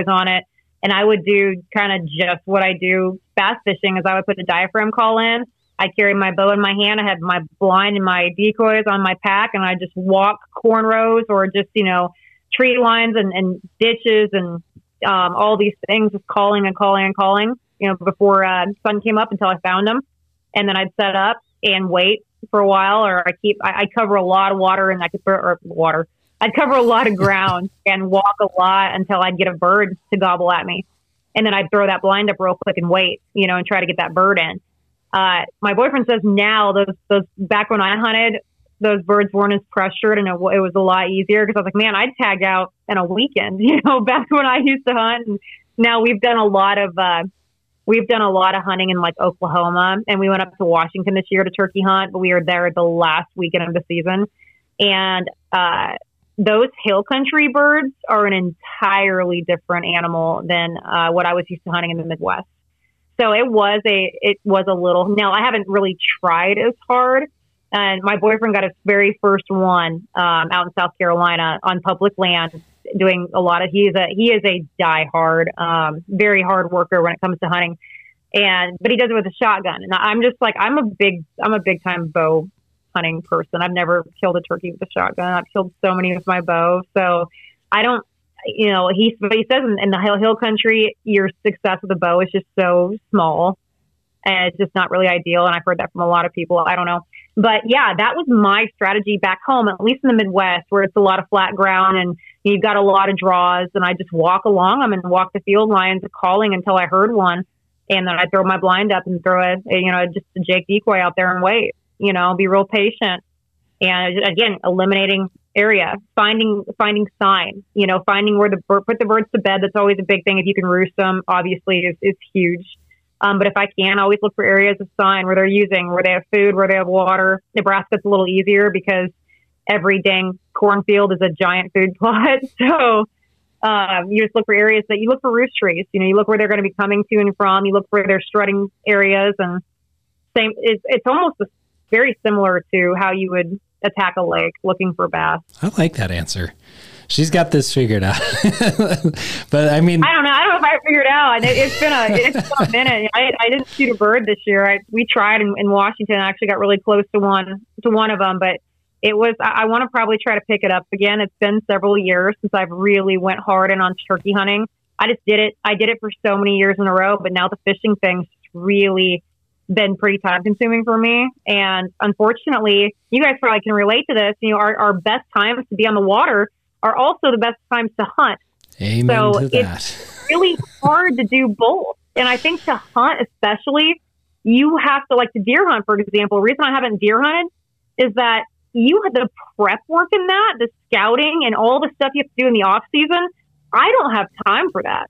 on it. And I would do kind of just what I do bass fishing, is I would put a diaphragm call in. I carry my bow in my hand. I had my blind and my decoys on my pack, and I just walk cornrows or just, you know, tree lines and ditches and all these things, just calling. You know, before sun came up until I found them. And then I'd set up and wait for a while, or I'd cover a lot of water, and I'd cover a lot of ground and walk a lot until I'd get a bird to gobble at me. And then I'd throw that blind up real quick and wait, you know, and try to get that bird in. My boyfriend says now those back when I hunted, those birds weren't as pressured, and it was a lot easier because I was like, man, I'd tag out in a weekend, you know, back when I used to hunt. And now we've done a lot of hunting in like Oklahoma, and we went up to Washington this year to turkey hunt, but we were there the last weekend of the season. And, those hill country birds are an entirely different animal than, what I was used to hunting in the Midwest. So it was a little, now I haven't really tried as hard. And my boyfriend got his very first one, out in South Carolina on public land, doing a lot of, he is a diehard, very hard worker when it comes to hunting, but he does it with a shotgun. And I'm just like, I'm a big time bow hunting person. I've never killed a turkey with a shotgun. I've killed so many with my bow. So I don't, you know, he says in the hill country, your success with a bow is just so small, and it's just not really ideal. And I've heard that from a lot of people. I don't know. But yeah, that was my strategy back home, at least in the Midwest, where it's a lot of flat ground and you've got a lot of draws. And I just walk along them and walk the field lines calling until I heard one. And then I throw my blind up and throw it, you know, just a Jake decoy out there and wait, you know, be real patient. And again, eliminating area, finding sign, you know, finding where put the birds to bed. That's always a big thing. If you can roost them, obviously is huge. But if I can, I always look for areas of sign where they're using, where they have food, where they have water. Nebraska's a little easier because every dang cornfield is a giant food plot. So you just look for areas that you look for roost trees. You know, you look where they're going to be coming to and from. You look for their strutting areas, and same. It's almost very similar to how you would attack a lake looking for bass. I like that answer. She's got this figured out. But I mean, I don't know if I figured it out. It's been a minute. I didn't shoot a bird this year. We tried in Washington. I actually got really close to one of them, but it was, I want to probably try to pick it up again. It's been several years since I've really went hard in on turkey hunting. I just did it. I did it for so many years in a row, but now the fishing thing's really been pretty time consuming for me. And unfortunately, you guys probably can relate to this. You know, our best times to be on the water are also the best times to hunt. Amen so to that. It's really hard to do both. And I think to hunt, especially, you have to, like to deer hunt, for example. The reason I haven't deer hunted is that you had the prep work in that, the scouting and all the stuff you have to do in the off season. I don't have time for that.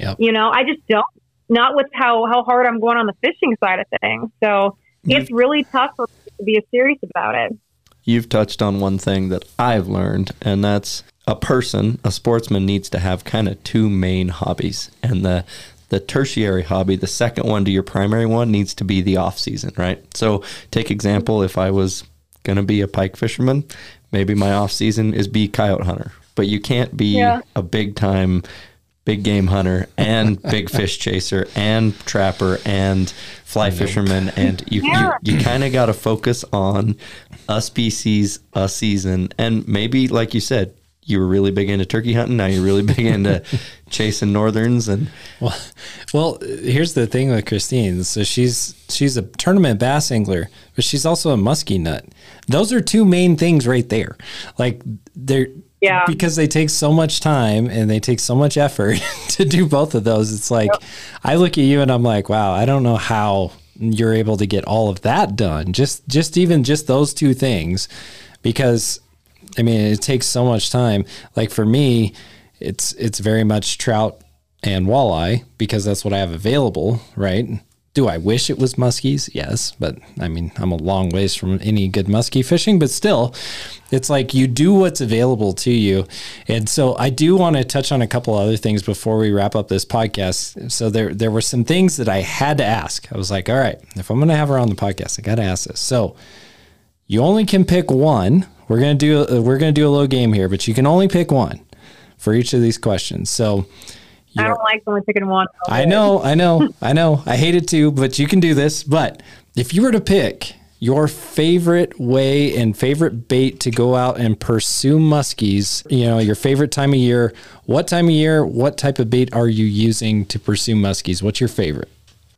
Yep. You know, I just don't, not with how hard I'm going on the fishing side of things. So it's really tough for me to be serious about it. You've touched on one thing that I've learned, and that's a sportsman needs to have kind of two main hobbies. And the tertiary hobby, the second one to your primary one, needs to be the off season, right? So take example, if I was going to be a pike fisherman, maybe my off season is be coyote hunter, but you can't be a big time, big game hunter and big fish chaser and trapper and fly fisherman. And you kind of got to focus on a species, a season. And maybe, like you said, you were really big into turkey hunting. Now you're really big into chasing northerns. And well, here's the thing with Kristine. So she's a tournament bass angler, but she's also a musky nut. Those are two main things right there. Like they're, yeah. Because they take so much time and they take so much effort to do both of those. It's like, yep. I look at you and I'm like, wow, I don't know how you're able to get all of that done. Just even those two things, because I mean, it takes so much time. Like for me, it's very much trout and walleye because that's what I have available, right? Do I wish it was muskies? Yes. But I mean, I'm a long ways from any good muskie fishing, but still it's like you do what's available to you. And so I do want to touch on a couple other things before we wrap up this podcast. So there were some things that I had to ask. I was like, all right, if I'm going to have her on the podcast, I got to ask this. So you only can pick one. We're going to do a low game here, but you can only pick one for each of these questions. So I don't like someone picking one. I know. I hate it too, but you can do this. But if you were to pick your favorite way and favorite bait to go out and pursue muskies, you know, your favorite time of year, what type of bait are you using to pursue muskies? What's your favorite?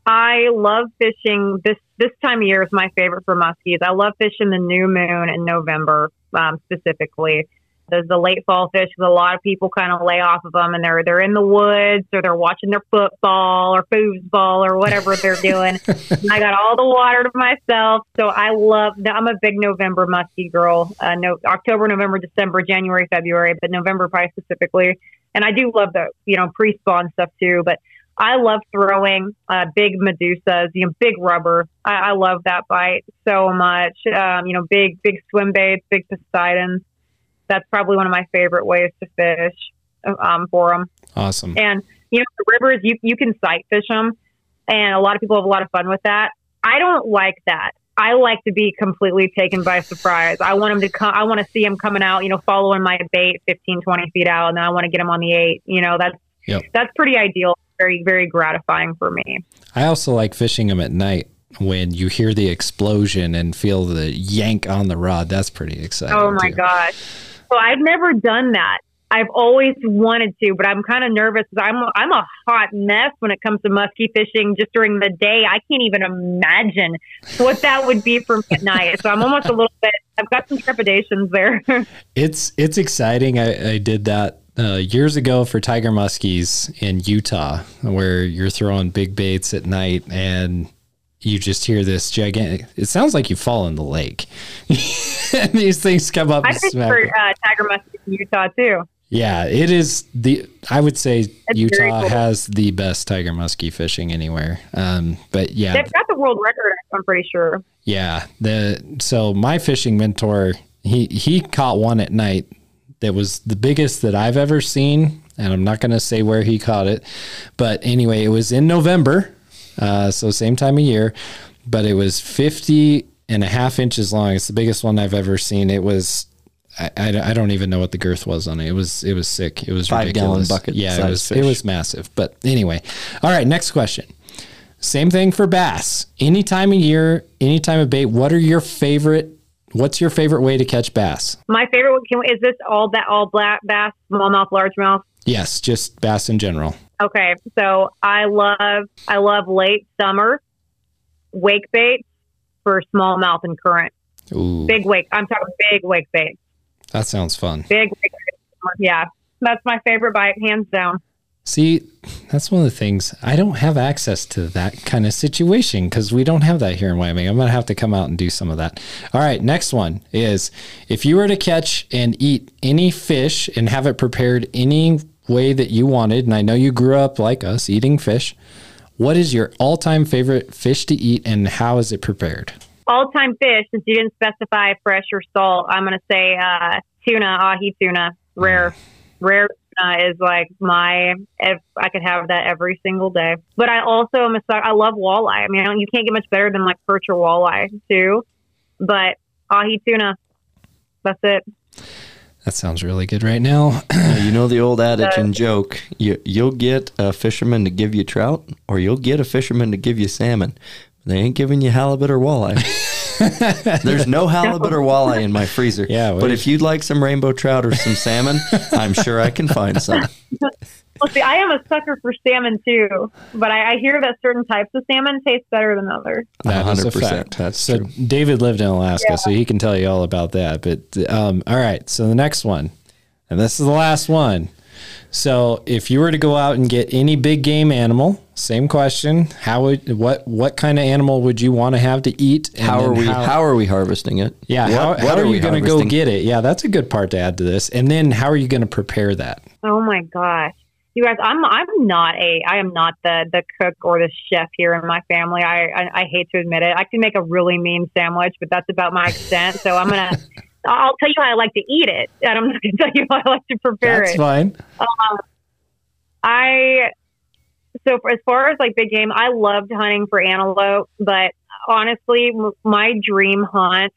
I love fishing. This time of year is my favorite for muskies. I love fishing the new moon in November, specifically. There's the late fall fish, because a lot of people kind of lay off of them, and they're in the woods, or they're watching their football or foosball or whatever they're doing. And I got all the water to myself, so I love that. I'm a big November muskie girl. October, November, December, January, February, but November probably specifically. And I do love the pre-spawn stuff too, but I love throwing big Medusas, big rubber. I love that bite so much. Big swim baits, big Poseidons. That's probably one of my favorite ways to fish for them. Awesome. And, the rivers, you can sight fish them, and a lot of people have a lot of fun with that. I don't like that. I like to be completely taken by surprise. I want them to come. I want to see them coming out, following my bait 15, 20 feet out, and then I want to get them on the 8. That's pretty ideal. Very, very gratifying for me. I also like fishing them at night when you hear the explosion and feel the yank on the rod. That's pretty exciting. Oh my gosh. So I've never done that. I've always wanted to, but I'm kind of nervous. I'm a hot mess when it comes to musky fishing just during the day. I can't even imagine what that would be for me at night. So I'm almost a little bit, I've got some trepidations there. It's exciting. I did that years ago for tiger muskies in Utah, where you're throwing big baits at night and you just hear this gigantic, it sounds like you fall in the lake. And these things come up. I fished for tiger muskies in Utah too. Yeah, it is I would say it's Utah cool. Has the best tiger muskie fishing anywhere. But yeah, they've got the world record, I'm pretty sure. Yeah. So my fishing mentor, he caught one at night that was the biggest that I've ever seen, and I'm not going to say where he caught it, but anyway, it was in November, so same time of year, but it was 50.5 inches long. It's the biggest one I've ever seen. It was, I don't even know what the girth was on it. It was sick. It was 5 gallon bucket. Yeah, it was massive. But anyway, all right, next question. Same thing for bass. Any time of year, any time of bait. What's your favorite way to catch bass? My favorite one is this all black bass, smallmouth, largemouth? Yes, just bass in general. Okay, so I love late summer wake baits for smallmouth and current. Ooh. I'm talking big wake baits. That sounds fun. Big wake baits. Yeah, that's my favorite bite, hands down. See, that's one of the things. I don't have access to that kind of situation because we don't have that here in Wyoming. I'm going to have to come out and do some of that. All right, next one is, if you were to catch and eat any fish and have it prepared any way that you wanted, and I know you grew up like us eating fish, what is your all-time favorite fish to eat and how is it prepared? All-time fish, since you didn't specify fresh or salt, I'm going to say tuna, ahi tuna, rare. Rare is like if I could have that every single day. But I also I love walleye. I mean, you can't get much better than like perch or walleye too. But ahi tuna, that's it. That sounds really good right now. The old adage and joke, you'll get a fisherman to give you trout, or you'll get a fisherman to give you salmon. They ain't giving you halibut or walleye. There's no halibut or walleye in my freezer. Yeah, but if you'd like some rainbow trout or some salmon, I'm sure I can find some. Well, see, I am a sucker for salmon too, but I hear that certain types of salmon taste better than others. 100%. That's true. David lived in Alaska, so he can tell you all about that. But all right, so the next one, and this is the last one. So if you were to go out and get any big game animal, same question, what kind of animal would you want to have to eat? And how are we harvesting it? Yeah. How are you going to go get it? Yeah. That's a good part to add to this. And then how are you going to prepare that? Oh my gosh. You guys, I am not the cook or the chef here in my family. I hate to admit it. I can make a really mean sandwich, but that's about my extent. So I'll tell you how I like to eat it, and I'm not going to tell you how I like to prepare it. That's fine. So as far as like big game, I loved hunting for antelope, but honestly, my dream hunt,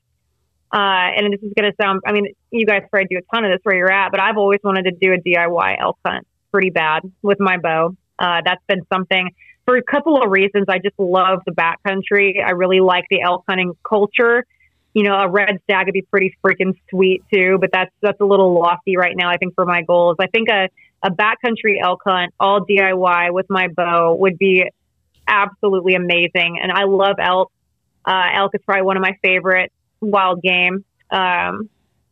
and this is going to sound, I mean, you guys probably do a ton of this where you're at, but I've always wanted to do a DIY elk hunt pretty bad with my bow. That's been something for a couple of reasons. I just love the backcountry. I really like the elk hunting culture. A red stag would be pretty freaking sweet too, but that's a little lofty right now, I think, for my goals. I think a backcountry elk hunt, all DIY with my bow, would be absolutely amazing. And I love elk. Elk is probably one of my favorite wild game.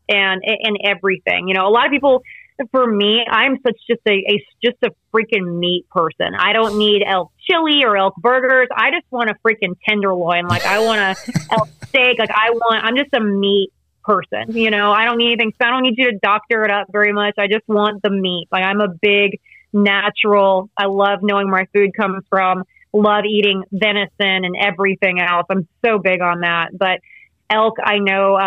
and everything. You know, a lot of people, for me, I'm such just a freaking meat person. I don't need elk chili or elk burgers. I just want a freaking tenderloin. Like, I want a elk steak. Like, I'm just a meat person. You know, I don't need anything. So I don't need you to doctor it up very much. I just want the meat. Like, I'm a big natural. I love knowing where my food comes from. Love eating venison and everything else. I'm so big on that. But elk, I know,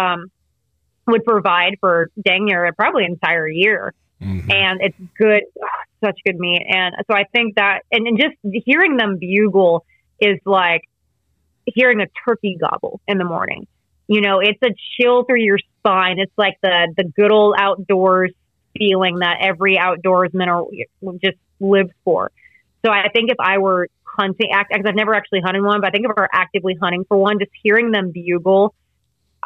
would provide for dang near probably an entire year. Mm-hmm. And it's good, such good meat. And so I think that, and just hearing them bugle is like hearing a turkey gobble in the morning. You know, it's a chill through your spine. It's like the good old outdoors feeling that every outdoorsman just lives for. So I think if I were hunting, because I've never actually hunted one, but I think if I were actively hunting for one, just hearing them bugle,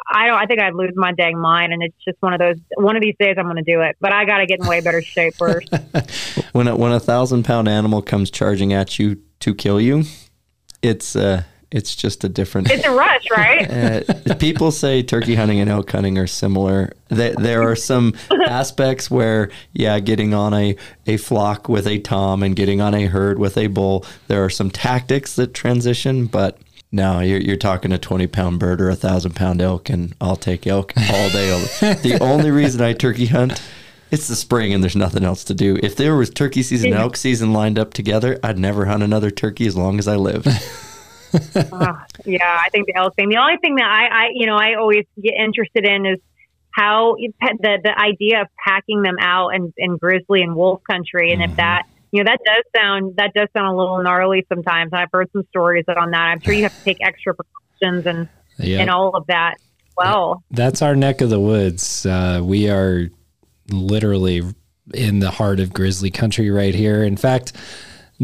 I think I'd lose my dang mind. And it's just one of these days I'm going to do it, but I got to get in way better shape first. When a 1,000-pound animal comes charging at you to kill you, it's just a different, it's a rush, right? People say turkey hunting and elk hunting are similar. There are some aspects where, yeah, getting on a flock with a tom and getting on a herd with a bull, there are some tactics that transition, but no, you're talking a 20-pound bird or a 1,000-pound elk, and I'll take elk all day. The only reason I turkey hunt, it's the spring and there's nothing else to do. If there was turkey season and elk season lined up together, I'd never hunt another turkey as long as I live. Yeah, I think the elk thing. The only thing that I always get interested in is how the idea of packing them out in grizzly and wolf country, and if that, you know, that does sound a little gnarly sometimes. I've heard some stories on that. I'm sure you have to take extra precautions and all of that. Well, that's our neck of the woods. We are literally in the heart of grizzly country right here. In fact,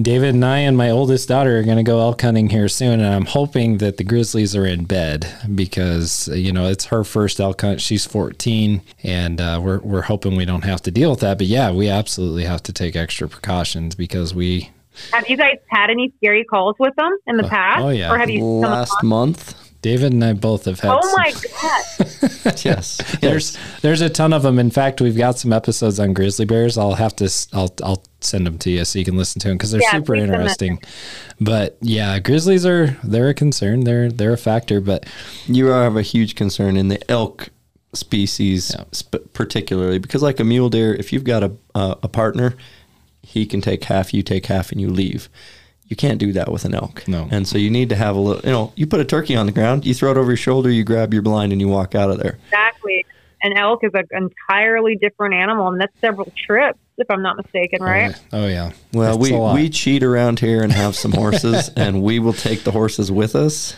David and I and my oldest daughter are going to go elk hunting here soon, and I'm hoping that the grizzlies are in bed because, you know, it's her first elk hunt. She's 14, and we're hoping we don't have to deal with that. But yeah, we absolutely have to take extra precautions because we... Have you guys had any scary calls with them in the past? Oh, yeah. Or have you last month? David and I both have had. Oh my God! Yes, there's a ton of them. In fact, we've got some episodes on grizzly bears. I'll send them to you so you can listen to them because they're super interesting. But yeah, grizzlies they're a concern. They're a factor. But you have a huge concern in the elk species, particularly because, like a mule deer, if you've got a partner, he can take half, you take half, and you leave. You can't do that with an elk. No. And so you need to have a little, you know, you put a turkey on the ground, you throw it over your shoulder, you grab your blind, and you walk out of there. Exactly. An elk is an entirely different animal, and that's several trips, if I'm not mistaken, right? Oh, yeah. Well, that's we cheat around here and have some horses, and we will take the horses with us,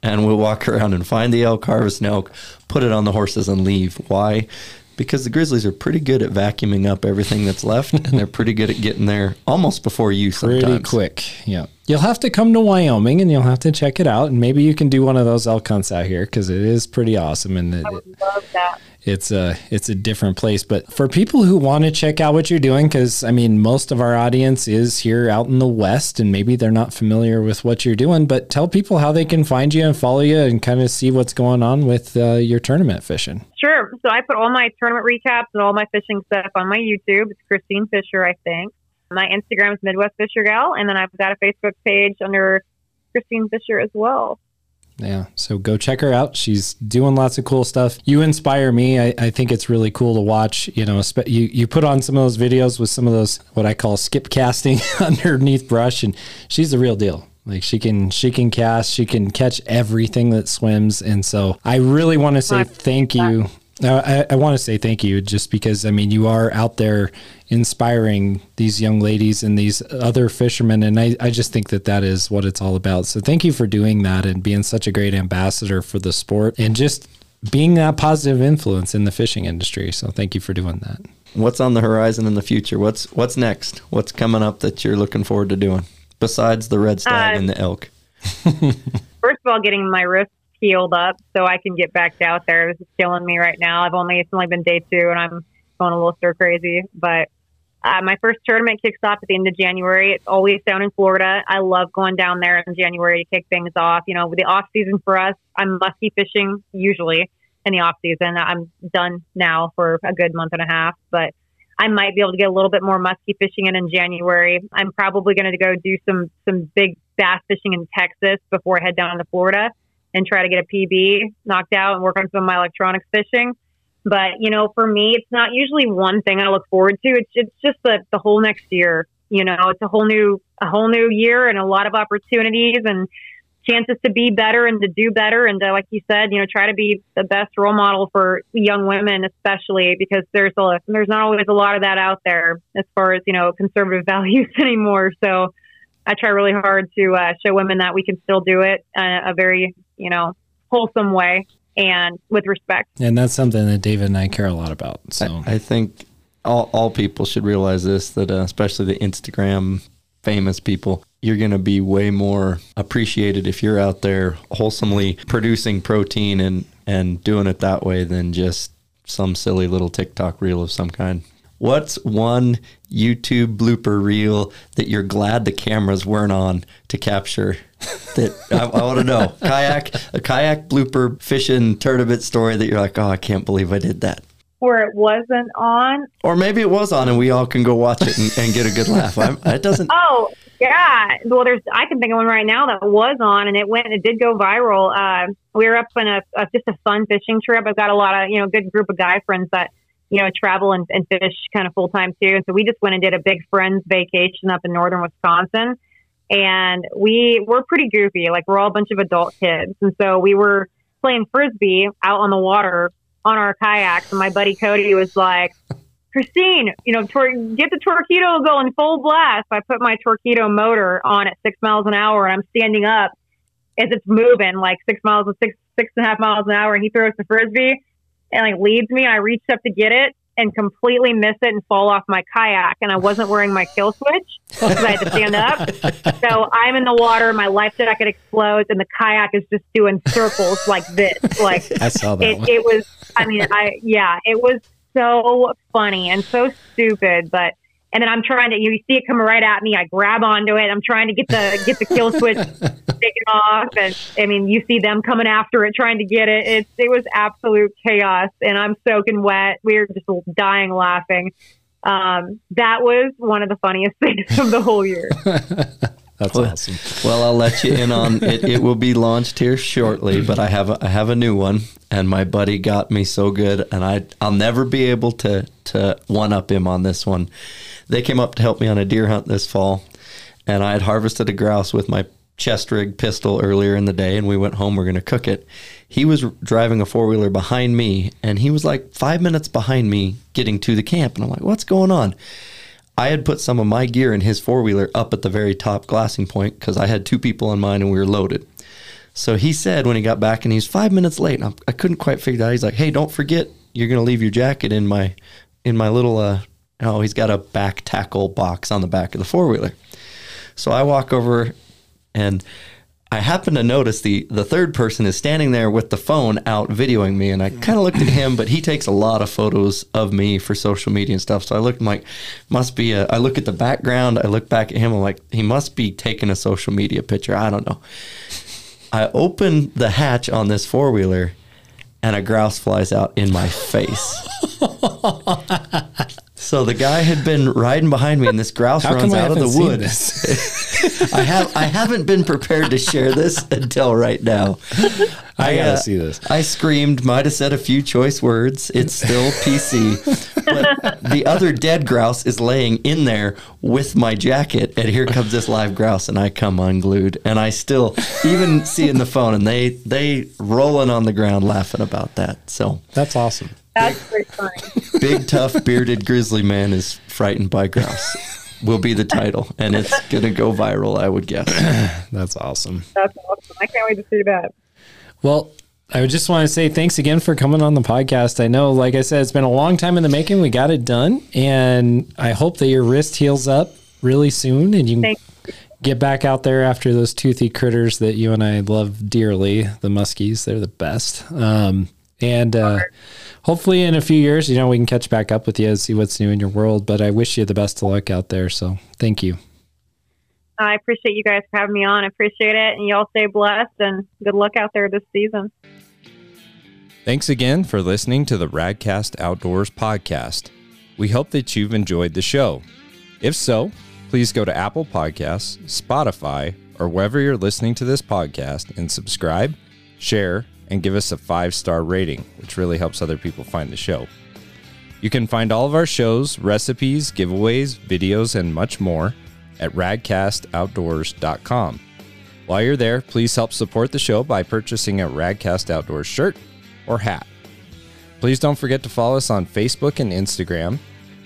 and we'll walk around and find the elk, harvest an elk, put it on the horses, and leave. Why? Because the grizzlies are pretty good at vacuuming up everything that's left, and they're pretty good at getting there almost before you sometimes. Pretty quick, yeah. You'll have to come to Wyoming, and you'll have to check it out, and maybe you can do one of those elk hunts out here because it is pretty awesome. And I would love that. It's a different place. But for people who want to check out what you're doing, because, I mean, most of our audience is here out in the West, and maybe they're not familiar with what you're doing, but tell people how they can find you and follow you and kind of see what's going on with your tournament fishing. Sure. So I put all my tournament recaps and all my fishing stuff on my YouTube. It's Kristine Fischer, I think. My Instagram is Midwest Fisher Gal, and then I've got a Facebook page under Kristine Fischer as well. Yeah, so go check her out. She's doing lots of cool stuff. You inspire me. I think it's really cool to watch. You know, you put on some of those videos with some of those what I call skip casting underneath brush, and she's the real deal. Like she can cast, she can catch everything that swims, and so I really want to say thank you. I want to say thank you just because, I mean, you are out there inspiring these young ladies and these other fishermen. And I just think that is what it's all about. So thank you for doing that and being such a great ambassador for the sport and just being that positive influence in the fishing industry. So thank you for doing that. What's on the horizon in the future? What's next? What's coming up that you're looking forward to doing besides the red stag and the elk? First of all, getting my wrist healed up so I can get back out there. This is killing me right now. It's only been day two and I'm going a little stir crazy, but my first tournament kicks off at the end of January. It's always down in Florida. I love going down there in January to kick things off. You know, the off season for us, I'm musky fishing usually in the off season. I'm done now for a good month and a half, but I might be able to get a little bit more musky fishing in January. I'm probably going to go do some big bass fishing in Texas before I head down to Florida and try to get a PB knocked out and work on some of my electronics fishing. But, you know, for me, it's not usually one thing I look forward to. It's just the whole next year. You know, it's a whole new year and a lot of opportunities and chances to be better and to do better. And to, like you said, you know, try to be the best role model for young women, especially because there's not always a lot of that out there as far as, you know, conservative values anymore. So I try really hard to show women that we can still do it a very, you know, wholesome way and with respect. And that's something that David and I care a lot about. So I think all people should realize this, that especially the Instagram famous people, you're going to be way more appreciated if you're out there wholesomely producing protein and doing it that way than just some silly little TikTok reel of some kind. What's one YouTube blooper reel that you're glad the cameras weren't on to capture? That I want to know. A kayak blooper fishing tournament story that you're like, oh, I can't believe I did that. Or it wasn't on. Or maybe it was on and we all can go watch it and get a good laugh. It doesn't. Oh, yeah. Well, I can think of one right now that was on and it did go viral. We were up on just a fun fishing trip. I've got a lot of, you know, good group of guy friends that, you know, travel and fish kind of full time too. And so we just went and did a big friends vacation up in northern Wisconsin. And we're pretty goofy. Like, we're all a bunch of adult kids. And so we were playing Frisbee out on the water on our kayaks. And my buddy Cody was like, Kristine, you know, get the Torqeedo going full blast. I put my Torqeedo motor on at 6 miles an hour and I'm standing up as it's moving like 6.5 miles an hour. And he throws the Frisbee and like leads me. I reach up to get it and completely miss it and fall off my kayak. And I wasn't wearing my kill switch because I had to stand up. So I'm in the water, my life jacket explodes, and the kayak is just doing circles like this. Like, I saw that one. It was, I mean, it was so funny and so stupid. But, and then I'm trying to, you see it coming right at me. I grab onto it. I'm trying to get the kill switch taken off. And I mean, you see them coming after it, trying to get it. It was absolute chaos and I'm soaking wet. We were just dying laughing. That was one of the funniest things of the whole year. That's awesome. Well, I'll let you in on it. It will be launched here shortly, but I have a new one and my buddy got me so good and I'll never be able to one up him on this one. They came up to help me on a deer hunt this fall and I had harvested a grouse with my chest rig pistol earlier in the day and we went home, we're going to cook it. He was driving a four-wheeler behind me and he was like 5 minutes behind me getting to the camp and I'm like, what's going on? I had put some of my gear in his four-wheeler up at the very top glassing point because I had two people on mine and we were loaded. So he said when he got back and he's 5 minutes late, and I couldn't quite figure that out. He's like, hey, don't forget you're going to leave your jacket in my little, he's got a back tackle box on the back of the four-wheeler. So I walk over and I happen to notice the third person is standing there with the phone out videoing me. And I kind of looked at him, but he takes a lot of photos of me for social media and stuff. So I looked, I'm like, I look at the background. I look back at him. I'm like, he must be taking a social media picture. I don't know. I open the hatch on this four wheeler and a grouse flies out in my face. So the guy had been riding behind me and this grouse runs out of the wood. I haven't been prepared to share this until right now. I gotta see this. I screamed, might have said a few choice words. It's still PC. But the other dead grouse is laying in there with my jacket, and here comes this live grouse, and I come unglued. And I still even see in the phone, and they rolling on the ground laughing about that. So that's awesome. That's pretty funny. Big tough bearded grizzly man is frightened by grouse. Will be the title, and it's going to go viral, I would guess. That's awesome. That's awesome. I can't wait to see that. Well, I just want to say thanks again for coming on the podcast. I know, like I said, it's been a long time in the making. We got it done, and I hope that your wrist heals up really soon, and you can get back out there after those toothy critters that you and I love dearly, the muskies. They're the best. Hopefully in a few years, you know, we can catch back up with you and see what's new in your world, but I wish you the best of luck out there. So thank you. I appreciate you guys for having me on. I appreciate it. And y'all stay blessed and good luck out there this season. Thanks again for listening to the RagCast Outdoors podcast. We hope that you've enjoyed the show. If so, please go to Apple Podcasts, Spotify, or wherever you're listening to this podcast and subscribe, share, and give us a 5-star rating, which really helps other people find the show. You can find all of our shows, recipes, giveaways, videos, and much more at ragcastoutdoors.com. While you're there, please help support the show by purchasing a RagCast Outdoors shirt or hat. Please don't forget to follow us on Facebook and Instagram.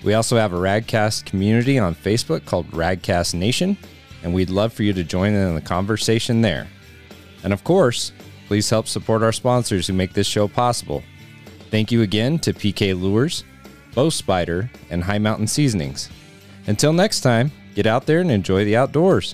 We also have a RagCast community on Facebook called RagCast Nation, and we'd love for you to join in the conversation there. And of course, please help support our sponsors who make this show possible. Thank you again to PK Lures, Bow Spider, and High Mountain Seasonings. Until next time, get out there and enjoy the outdoors.